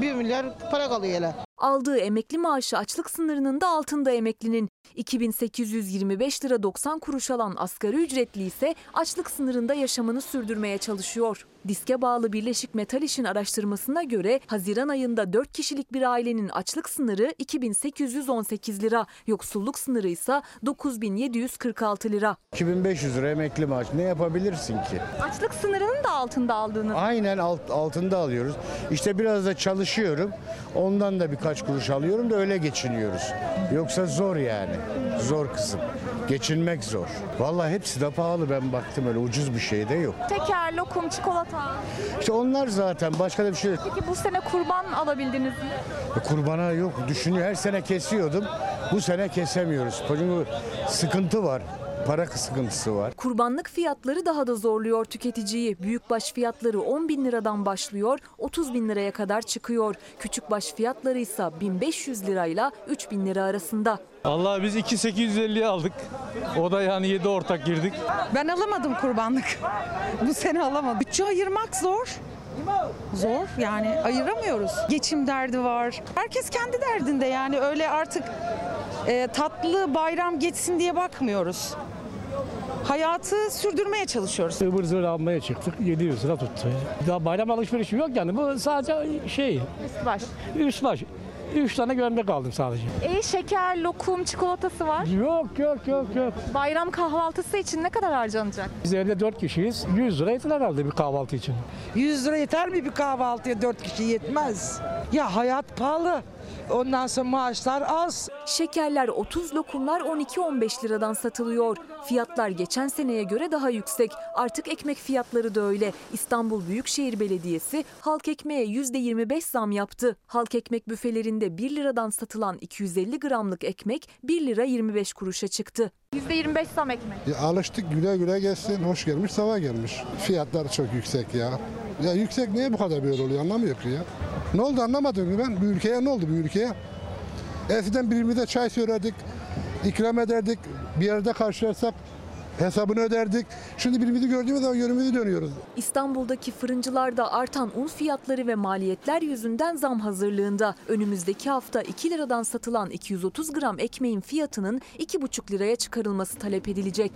1 milyar para kalıyor hele. Aldığı emekli maaşı açlık sınırının da altında emeklinin. 2825 lira 90 kuruş alan asgari ücretli ise açlık sınırında yaşamını sürdürmeye çalışıyor. Diske bağlı Birleşik Metal İş'in araştırmasına göre Haziran ayında 4 kişilik bir ailenin açlık sınırı 2818 lira, yoksulluk sınırı ise 9746 lira. 2500 lira emekli maaş ne yapabilirsin ki? Açlık sınırının da altında aldığını. Aynen altında alıyoruz. İşte biraz da çalışıyorum. Ondan da birkaç kuruş alıyorum da öyle geçiniyoruz. Yoksa zor yani. Zor kızım. Geçinmek zor. Vallahi hepsi de pahalı, ben baktım öyle ucuz bir şey de yok. Şeker, lokum, çikolata. İşte onlar zaten, başka da bir şey yok. Peki bu sene kurban alabildiniz mi? Kurbana yok, düşünüyor. Her sene kesiyordum. Bu sene kesemiyoruz. Çünkü sıkıntı var. Para sıkıntısı var. Kurbanlık fiyatları daha da zorluyor tüketiciyi. Büyükbaş fiyatları 10.000 liradan başlıyor, 30.000 liraya kadar çıkıyor. Küçükbaş fiyatları ise 1.500 lirayla 3.000 lira arasında. Allah, biz 2.850'ye aldık. O da yani 7 ortak girdik. Ben alamadım kurbanlık. Bu sene alamadım. Bütçe ayırmak zor. Zor yani, ayıramıyoruz. Geçim derdi var. Herkes kendi derdinde yani, öyle artık tatlı bayram geçsin diye bakmıyoruz. Hayatı sürdürmeye çalışıyoruz. Ivır zıvır almaya çıktık. 700 lira tuttu. Daha bayram alışverişim yok yani. Bu sadece şey. Üst baş. 3 tane gömlek aldım sadece. Şeker, lokum, çikolatası var. Yok. Bayram kahvaltısı için ne kadar harcanacak? Biz evde 4 kişiyiz. 100 lira yeter herhalde bir kahvaltı için. 100 lira yeter mi bir kahvaltıya? 4 kişi yetmez. Ya hayat pahalı. Ondan sonra maaşlar az. Şekerler 30, lokumlar 12-15 liradan satılıyor. Fiyatlar geçen seneye göre daha yüksek. Artık ekmek fiyatları da öyle. İstanbul Büyükşehir Belediyesi halk ekmeğe %25 zam yaptı. Halk ekmek büfelerinde 1 liradan satılan 250 gramlık ekmek 1 lira 25 kuruşa çıktı. %25 zam ekmek. Alıştık, güle güle gelsin. Hoş gelmiş, sabah gelmiş. Fiyatlar çok yüksek ya. Ya yüksek niye bu kadar böyle oluyor anlamıyor ki ya. Ne oldu anlamadım ben. Bu ülkeye ne oldu? Eskiden birbirimize çay söylerdik, ikram ederdik, bir yerde karşılarsak hesabını öderdik. Şimdi birbirimizi gördüğümüz zaman yönümüzü dönüyoruz. İstanbul'daki fırıncılarda artan un fiyatları ve maliyetler yüzünden zam hazırlığında. Önümüzdeki hafta 2 liradan satılan 230 gram ekmeğin fiyatının 2,5 liraya çıkarılması talep edilecek.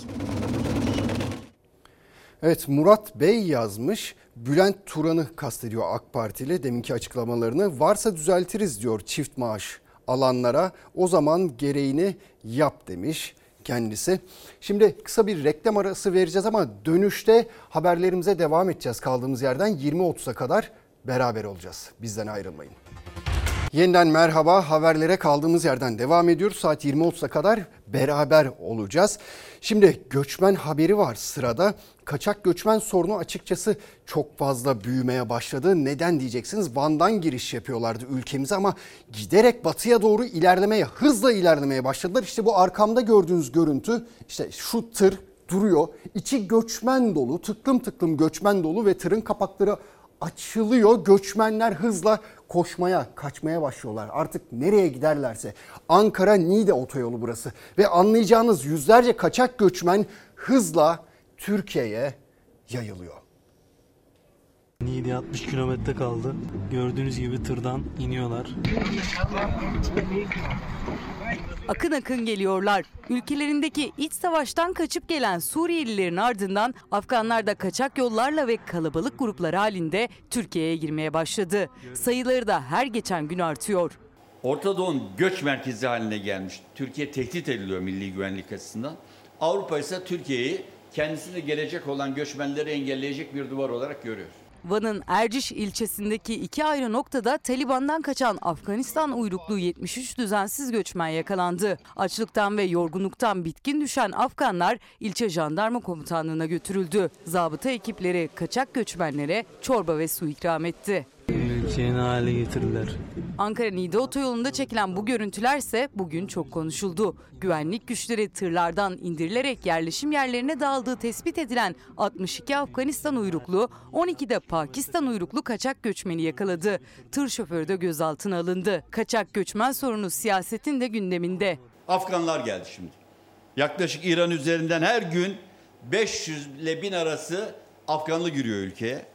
Evet, Murat Bey yazmış. Bülent Turan'ı kastediyor AK Partili deminki açıklamalarını. Varsa düzeltiriz diyor çift maaş alanlara, o zaman gereğini yap demiş. kendisi. Şimdi kısa bir reklam arası vereceğiz ama dönüşte haberlerimize devam edeceğiz. Kaldığımız yerden 20.30'a kadar beraber olacağız. Bizden ayrılmayın. Yeniden merhaba, haberlere kaldığımız yerden devam ediyoruz. Saat 20.30'a kadar beraber olacağız. Şimdi göçmen haberi var sırada. Kaçak göçmen sorunu açıkçası çok fazla büyümeye başladı. Neden diyeceksiniz? Van'dan giriş yapıyorlardı ülkemize ama giderek batıya doğru hızla ilerlemeye başladılar. İşte bu arkamda gördüğünüz görüntü, işte şu tır duruyor. İçi göçmen dolu, tıklım göçmen dolu ve tırın kapakları açılıyor. Göçmenler hızla koşmaya, kaçmaya başlıyorlar. Artık nereye giderlerse. Ankara-Niğde otoyolu burası. Ve anlayacağınız yüzlerce kaçak göçmen hızla Türkiye'ye yayılıyor. Niğde 60 kilometre kaldı. Gördüğünüz gibi tırdan iniyorlar. Akın akın geliyorlar. Ülkelerindeki iç savaştan kaçıp gelen Suriyelilerin ardından Afganlar da kaçak yollarla ve kalabalık gruplar halinde Türkiye'ye girmeye başladı. Sayıları da her geçen gün artıyor. Orta Doğu'nun göç merkezi haline gelmiş. Türkiye tehdit ediliyor milli güvenlik açısından. Avrupa ise Türkiye'yi kendisini gelecek olan göçmenleri engelleyecek bir duvar olarak görüyor. Van'ın Erciş ilçesindeki iki ayrı noktada Taliban'dan kaçan Afganistan uyruklu 73 düzensiz göçmen yakalandı. Açlıktan ve yorgunluktan bitkin düşen Afganlar ilçe jandarma komutanlığına götürüldü. Zabıta ekipleri kaçak göçmenlere çorba ve su ikram etti. Ülkenin hale getirdiler. Ankara-Niğde otoyolunda çekilen bu görüntülerse bugün çok konuşuldu. Güvenlik güçleri tırlardan indirilerek yerleşim yerlerine dağıldığı tespit edilen 62 Afganistan uyruklu, 12 de Pakistan uyruklu kaçak göçmeni yakaladı. Tır şoförü de gözaltına alındı. Kaçak göçmen sorunu siyasetin de gündeminde. Afganlar geldi şimdi. Yaklaşık İran üzerinden her gün 500 ile 1000 arası Afganlı giriyor ülkeye.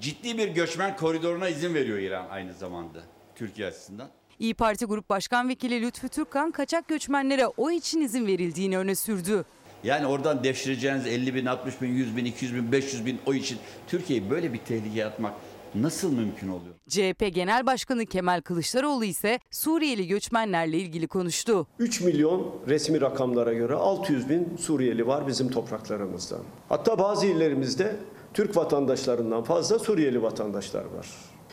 Ciddi bir göçmen koridoruna izin veriyor İran aynı zamanda Türkiye açısından. İYİ Parti Grup Başkan Vekili Lütfü Türkkan kaçak göçmenlere o için izin verildiğini öne sürdü. Yani oradan devşireceğiniz 50 bin, 60 bin, 100 bin, 200 bin, 500 bin o için Türkiye'yi böyle bir tehlikeye atmak nasıl mümkün oluyor? CHP Genel Başkanı Kemal Kılıçdaroğlu ise Suriyeli göçmenlerle ilgili konuştu. 3 milyon resmi rakamlara göre 600 bin Suriyeli var bizim topraklarımızda. Hatta bazı illerimizde Türk vatandaşlarından fazla Suriyeli vatandaşlar var.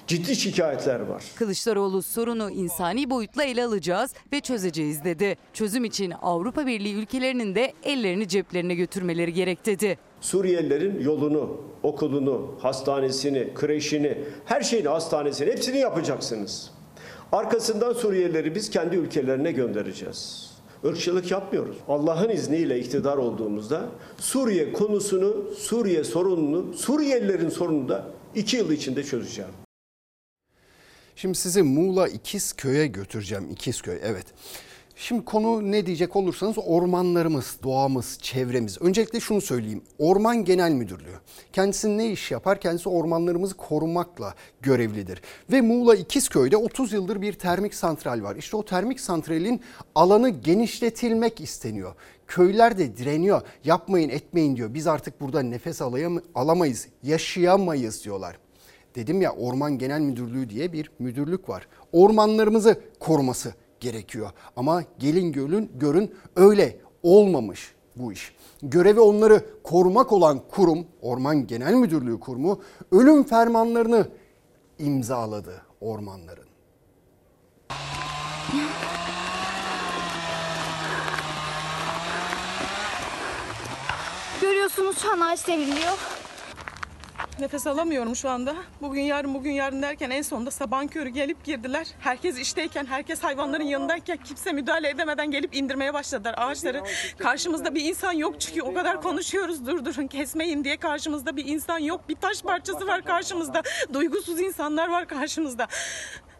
Ciddi şikayetler var. Kılıçdaroğlu sorunu insani boyutla ele alacağız ve çözeceğiz dedi. Çözüm için Avrupa Birliği ülkelerinin de ellerini ceplerine götürmeleri gerek dedi. Suriyelilerin yolunu, okulunu, hastanesini, kreşini, her şeyini hepsini yapacaksınız. Arkasından Suriyelileri biz kendi ülkelerine göndereceğiz. Irkçılık yapmıyoruz. Allah'ın izniyle iktidar olduğumuzda Suriye konusunu, Suriye sorununu, Suriyelilerin sorununu da 2 yıl içinde çözeceğim. Şimdi sizi Muğla İkizköy'e götüreceğim. İkizköy, evet. Şimdi konu ne diyecek olursanız ormanlarımız, doğamız, çevremiz. Öncelikle şunu söyleyeyim. Orman Genel Müdürlüğü. Kendisi ne iş yapar? Kendisi ormanlarımızı korumakla görevlidir. Ve Muğla İkizköy'de 30 yıldır bir termik santral var. İşte o termik santralin alanı genişletilmek isteniyor. Köylüler de direniyor. Yapmayın, etmeyin diyor. Biz artık burada nefes alamayız, yaşayamayız diyorlar. Dedim ya, Orman Genel Müdürlüğü diye bir müdürlük var. Ormanlarımızı koruması gerekiyor. Ama gelin görün öyle olmamış bu iş. Görevi onları korumak olan kurum, Orman Genel Müdürlüğü kurumu ölüm fermanlarını imzaladı ormanların. Görüyorsunuz şu an ağaç devriliyor. Nefes alamıyorum şu anda. Bugün yarın derken en sonunda sabahın körü gelip girdiler. Herkes işteyken, herkes hayvanların yanındayken kimse müdahale edemeden gelip indirmeye başladılar ağaçları. Karşımızda bir insan yok çünkü o kadar konuşuyoruz durdurun kesmeyin diye, karşımızda bir insan yok. Bir taş parçası var karşımızda. Duygusuz insanlar var karşımızda.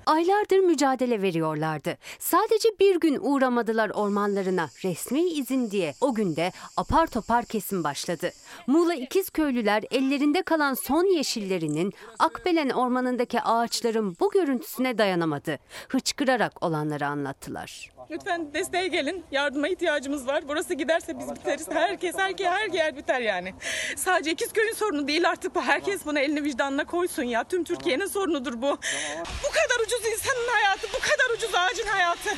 Aylardır mücadele veriyorlardı. Sadece bir gün uğramadılar ormanlarına resmi izin diye. O gün de apar topar kesim başladı. Muğla İkizköylüler ellerinde kalan son yeşillerinin, Akbelen ormanındaki ağaçların bu görüntüsüne dayanamadı. Hıçkırarak olanları anlattılar. Lütfen desteğe gelin. Yardıma ihtiyacımız var. Burası giderse biz biteriz. Herkes her yer biter yani. Sadece İkizköy'ün sorunu değil artık bu. Herkes bunu elini vicdanına koysun ya. Tüm Türkiye'nin sorunudur bu. Bu kadar ucuz insanın hayatı, bu kadar ucuz ağacın hayatı.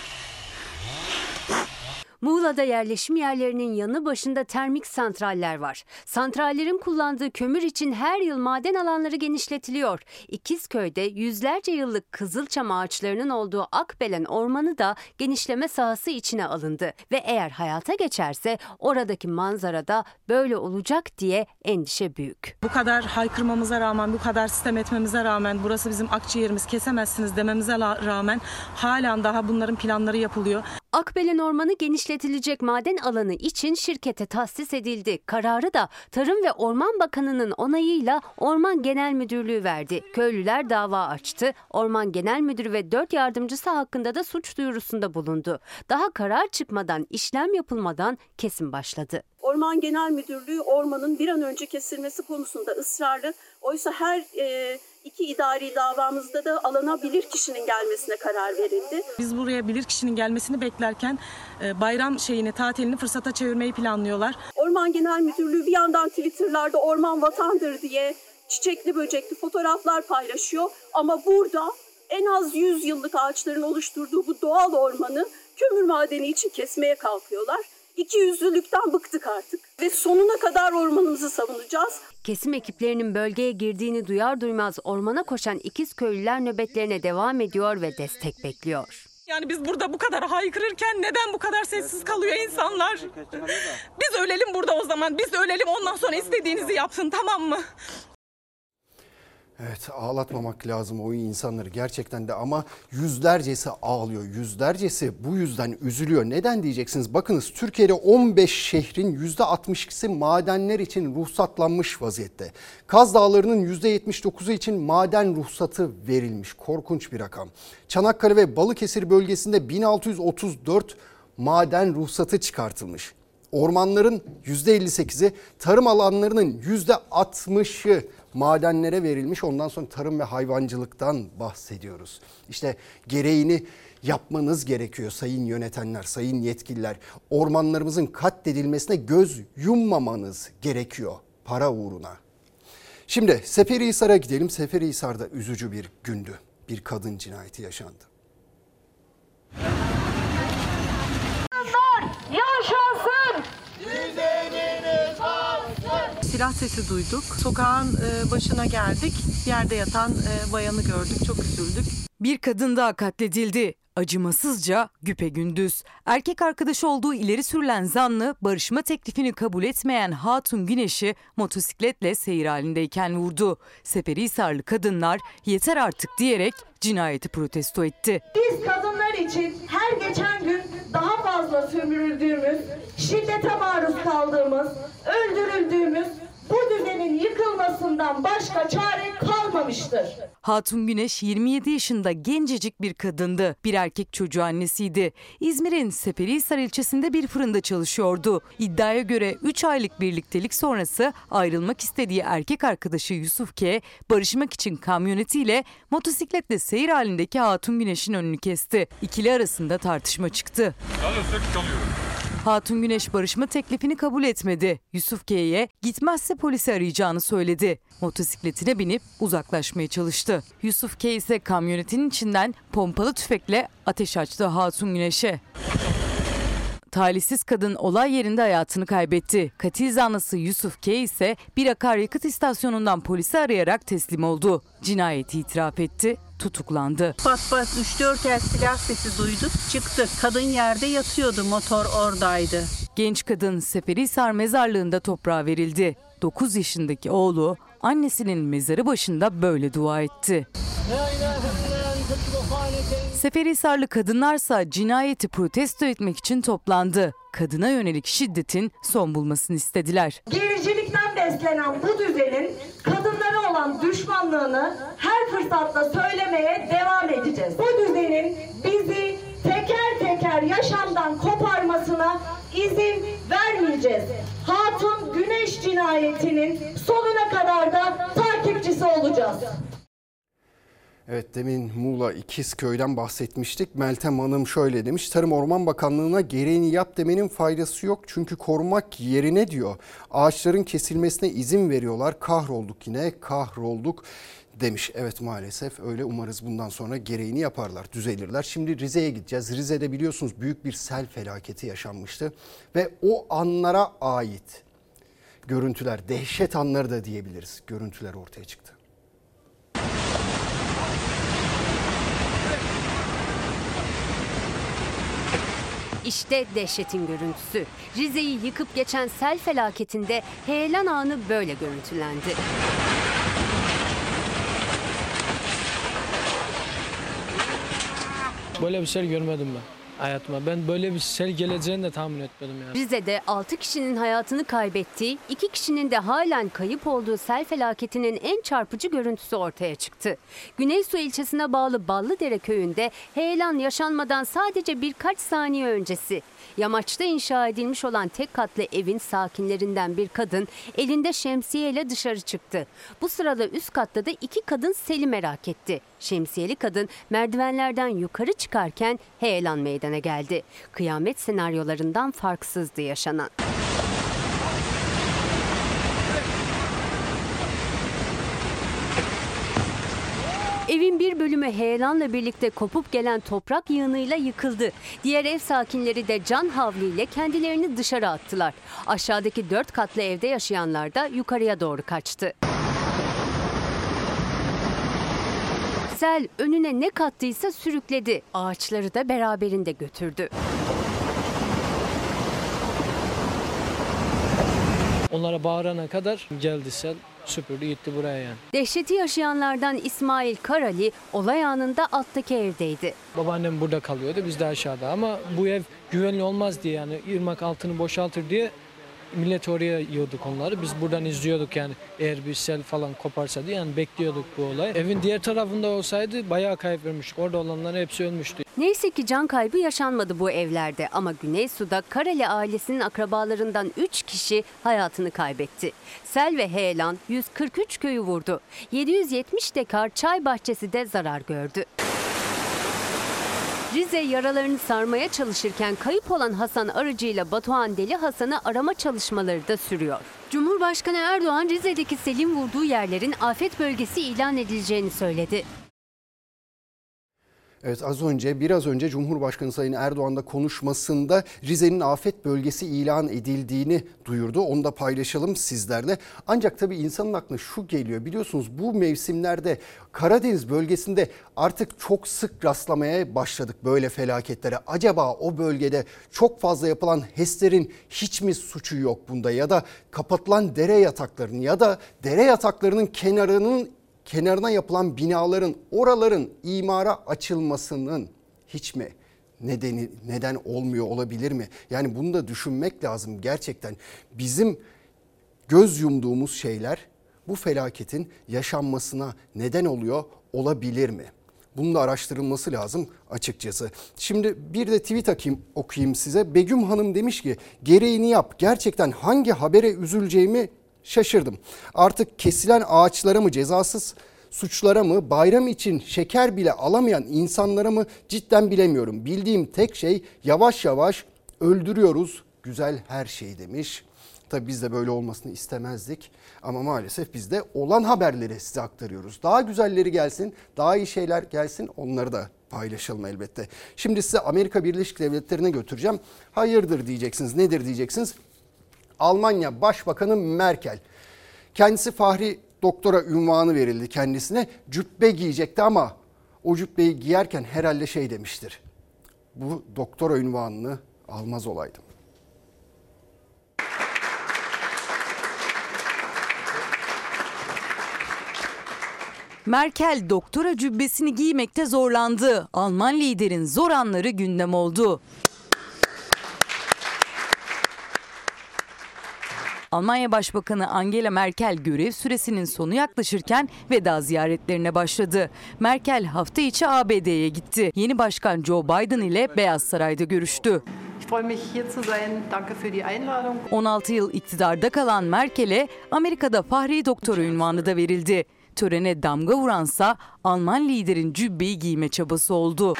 Muğla'da yerleşim yerlerinin yanı başında termik santraller var. Santrallerin kullandığı kömür için her yıl maden alanları genişletiliyor. İkizköy'de yüzlerce yıllık kızılçam ağaçlarının olduğu Akbelen Ormanı da genişleme sahası içine alındı. Ve eğer hayata geçerse oradaki manzara da böyle olacak diye endişe büyük. Bu kadar haykırmamıza rağmen, bu kadar sistem etmemize rağmen, burası bizim akciğerimiz, kesemezsiniz dememize rağmen halen daha bunların planları yapılıyor. Akbelen Ormanı genişletilecek maden alanı için şirkete tahsis edildi. Kararı da Tarım ve Orman Bakanı'nın onayıyla Orman Genel Müdürlüğü verdi. Köylüler dava açtı. Orman Genel Müdürü ve 4 yardımcısı hakkında da suç duyurusunda bulundu. Daha karar çıkmadan, işlem yapılmadan kesim başladı. Orman Genel Müdürlüğü ormanın bir an önce kesilmesi konusunda ısrarlı. Oysa her iki idari davamızda da alana bilirkişinin gelmesine karar verildi. Biz buraya bilirkişinin gelmesini beklerken bayram tatilini fırsata çevirmeyi planlıyorlar. Orman Genel Müdürlüğü bir yandan Twitter'larda orman vatandır diye çiçekli böcekli fotoğraflar paylaşıyor. Ama burada en az 100 yıllık ağaçların oluşturduğu bu doğal ormanı kömür madeni için kesmeye kalkıyorlar. İkiyüzlülükten bıktık artık ve sonuna kadar ormanımızı savunacağız. Kesim ekiplerinin bölgeye girdiğini duyar duymaz ormana koşan İkizköylüler nöbetlerine devam ediyor ve destek bekliyor. Yani biz burada bu kadar haykırırken neden bu kadar sessiz kalıyor insanlar? Biz ölelim burada o zaman, biz ölelim, ondan sonra istediğinizi yapsın, tamam mı? Evet, ağlatmamak lazım o insanları gerçekten de, ama yüzlercesi ağlıyor, yüzlercesi bu yüzden üzülüyor. Neden diyeceksiniz? Bakınız, Türkiye'de 15 şehrin %62'si madenler için ruhsatlanmış vaziyette. Kaz Dağları'nın %79'u için maden ruhsatı verilmiş. Korkunç bir rakam. Çanakkale ve Balıkesir bölgesinde 1634 maden ruhsatı çıkartılmış. Ormanların %58'i, tarım alanlarının %60'ı madenlere verilmiş. Ondan sonra tarım ve hayvancılıktan bahsediyoruz. İşte gereğini yapmanız gerekiyor sayın yönetenler, sayın yetkililer. Ormanlarımızın katledilmesine göz yummamanız gerekiyor para uğruna. Şimdi Seferihisar'a gidelim. Seferihisar'da üzücü bir gündü. Bir kadın cinayeti yaşandı. Yaşasın! Düzeniniz olsun! Silah sesi duyduk. Sokağın başına geldik. Yerde yatan bayanı gördük. Çok üzüldük. Bir kadın daha katledildi. Acımasızca güpegündüz. Erkek arkadaşı olduğu ileri sürülen zanlı, barışma teklifini kabul etmeyen Hatun Güneş'i motosikletle seyir halindeyken vurdu. Seferihisarlı kadınlar yeter artık diyerek cinayeti protesto etti. Biz kadınlar için her geçen gün daha fazla sömürüldüğümüz, şiddete maruz kaldığımız, öldürüldüğümüz, bu düzenin yıkılmasından başka çare kalmamıştır. Hatun Güneş 27 yaşında gencecik bir kadındı. Bir erkek çocuğu annesiydi. İzmir'in Seferihisar ilçesinde bir fırında çalışıyordu. İddiaya göre 3 aylık birliktelik sonrası ayrılmak istediği erkek arkadaşı Yusuf K, barışmak için kamyonetiyle motosikletle seyir halindeki Hatun Güneş'in önünü kesti. İkili arasında tartışma çıktı. Hatun Güneş barışma teklifini kabul etmedi. Yusuf K'ye gitmezse polisi arayacağını söyledi. Motosikletine binip uzaklaşmaya çalıştı. Yusuf K ise kamyonetin içinden pompalı tüfekle ateş açtı Hatun Güneş'e. Talihsiz kadın olay yerinde hayatını kaybetti. Katil zanlısı Yusuf K ise bir akaryakıt istasyonundan polisi arayarak teslim oldu. Cinayeti itiraf etti, tutuklandı. Pat 3-4 el silah sesi duyduk, çıktık. Kadın yerde yatıyordu, motor oradaydı. Genç kadın Seferihisar mezarlığında toprağa verildi. 9 yaşındaki oğlu annesinin mezarı başında böyle dua etti. Seferihisarlı kadınlarsa cinayeti protesto etmek için toplandı. Kadına yönelik şiddetin son bulmasını istediler. Gericilikten beslenen bu düzenin kadınlara olan düşmanlığını her fırsatta söylemeye devam edeceğiz. Bu düzenin bizi teker teker yaşamdan koparmasına izin vermeyeceğiz. Hatun Güneş cinayetinin sonuna kadar da takipçisi olacağız. Evet, demin Muğla İkizköy'den bahsetmiştik. Meltem Hanım şöyle demiş: Tarım Orman Bakanlığı'na gereğini yap demenin faydası yok. Çünkü korumak yerine diyor ağaçların kesilmesine izin veriyorlar. Kahrolduk, yine kahrolduk demiş. Evet, maalesef öyle, umarız bundan sonra gereğini yaparlar, düzelirler. Şimdi Rize'ye gideceğiz. Rize'de biliyorsunuz büyük bir sel felaketi yaşanmıştı ve o anlara ait görüntüler, dehşet anları da diyebiliriz, görüntüler ortaya çıktı. İşte dehşetin görüntüsü. Rize'yi yıkıp geçen sel felaketinde heyelan anı böyle görüntülendi. Böyle bir sel görmedim ben hayatıma. Ben böyle bir sel geleceğini de tahmin etmedim yani. Rize'de 6 kişinin hayatını kaybettiği, 2 kişinin de halen kayıp olduğu sel felaketinin en çarpıcı görüntüsü ortaya çıktı. Güneysu ilçesine bağlı Ballıdere köyünde heyelan yaşanmadan sadece birkaç saniye öncesi yamaçta inşa edilmiş olan tek katlı evin sakinlerinden bir kadın elinde şemsiyeyle dışarı çıktı. Bu sırada üst katta da 2 kadın seli merak etti. Şemsiyeli kadın merdivenlerden yukarı çıkarken heyelan meydana geldi. Kıyamet senaryolarından farksızdı yaşanan. Evin bir bölümü heyelanla birlikte kopup gelen toprak yığınıyla yıkıldı. Diğer ev sakinleri de can havliyle kendilerini dışarı attılar. Aşağıdaki 4 katlı evde yaşayanlar da yukarıya doğru kaçtı. Sel önüne ne kattıysa sürükledi. Ağaçları da beraberinde götürdü. Onlara bağırana kadar geldi sel. Süpürdü gitti buraya yani. Dehşeti yaşayanlardan İsmail Karali olay anında alttaki evdeydi. Babaannem burada kalıyordu, biz de aşağıda, ama bu ev güvenli olmaz diye, yani ırmak altını boşaltır diye millet oraya yiyorduk onları. Biz buradan izliyorduk yani, eğer bir sel falan koparsa diye yani bekliyorduk bu olay. Evin diğer tarafında olsaydı bayağı kayıp vermiştik. Orada olanların hepsi ölmüştü. Neyse ki can kaybı yaşanmadı bu evlerde, ama Güneysu'da Kareli ailesinin akrabalarından 3 kişi hayatını kaybetti. Sel ve heyelan 143 köyü vurdu. 770 dekar çay bahçesi de zarar gördü. Rize yaralarını sarmaya çalışırken kayıp olan Hasan aracıyla Batuhan Deli Hasan'ı arama çalışmaları da sürüyor. Cumhurbaşkanı Erdoğan Rize'deki selin vurduğu yerlerin afet bölgesi ilan edileceğini söyledi. Evet, biraz önce Cumhurbaşkanı Sayın Erdoğan da konuşmasında Rize'nin afet bölgesi ilan edildiğini duyurdu. Onu da paylaşalım sizlerle. Ancak tabii insanın aklına şu geliyor, biliyorsunuz bu mevsimlerde Karadeniz bölgesinde artık çok sık rastlamaya başladık böyle felaketlere. Acaba o bölgede çok fazla yapılan HES'lerin hiç mi suçu yok bunda, ya da kapatılan dere yataklarının ya da dere yataklarının kenarına yapılan binaların, oraların imara açılmasının hiç mi neden olmuyor olabilir mi? Yani bunu da düşünmek lazım gerçekten. Bizim göz yumduğumuz şeyler bu felaketin yaşanmasına neden oluyor olabilir mi? Bunun da araştırılması lazım açıkçası. Şimdi bir de tweet okuyayım size. Begüm Hanım demiş ki, gereğini yap, gerçekten hangi habere üzüleceğimi şaşırdım. Artık kesilen ağaçlara mı, cezasız suçlara mı, bayram için şeker bile alamayan insanlara mı, cidden bilemiyorum. Bildiğim tek şey yavaş yavaş öldürüyoruz güzel her şeyi demiş. Tabii biz de böyle olmasını istemezdik ama maalesef biz de olan haberleri size aktarıyoruz. Daha güzelleri gelsin, daha iyi şeyler gelsin, onları da paylaşalım elbette. Şimdi size Amerika Birleşik Devletleri'ne götüreceğim. Hayırdır diyeceksiniz, nedir diyeceksiniz. Almanya Başbakanı Merkel, kendisi fahri doktora ünvanı verildi kendisine, cübbe giyecekti ama o cübbeyi giyerken herhalde şey demiştir: bu doktora ünvanını almaz olaydım. Merkel doktora cübbesini giymekte zorlandı. Alman liderin zor anları gündem oldu. Almanya Başbakanı Angela Merkel görev süresinin sonu yaklaşırken veda ziyaretlerine başladı. Merkel hafta içi ABD'ye gitti. Yeni Başkan Joe Biden ile Beyaz Saray'da görüştü. 16 yıl iktidarda kalan Merkel'e Amerika'da fahri doktora ünvanı da verildi. Törene damga vuransa Alman liderin cübbeyi giyme çabası oldu.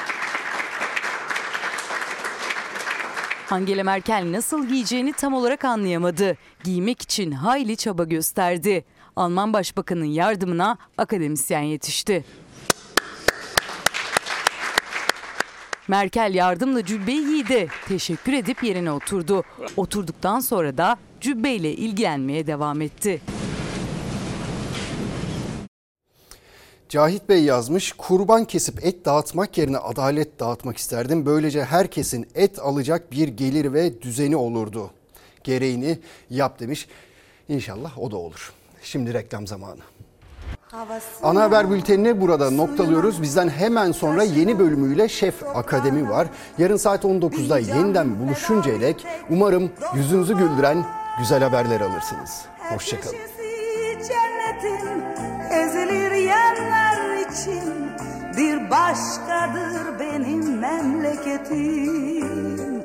Angela Merkel nasıl giyeceğini tam olarak anlayamadı. Giymek için hayli çaba gösterdi. Alman Başbakan'ın yardımına akademisyen yetişti. Merkel yardımla cübbeyi giydi. Teşekkür edip yerine oturdu. Oturduktan sonra da cübbeyle ilgilenmeye devam etti. Cahit Bey yazmış, kurban kesip et dağıtmak yerine adalet dağıtmak isterdim. Böylece herkesin et alacak bir gelir ve düzeni olurdu. Gereğini yap demiş. İnşallah o da olur. Şimdi reklam zamanı. Ana Haber Bülteni'ni burada noktalıyoruz. Bizden hemen sonra yeni bölümüyle Şef Akademi var. Yarın saat 19'da yeniden buluşuncaya dek umarım yüzünüzü güldüren güzel haberler alırsınız. Hoşçakalın. Ezilir yerler için bir başkadır benim memleketim.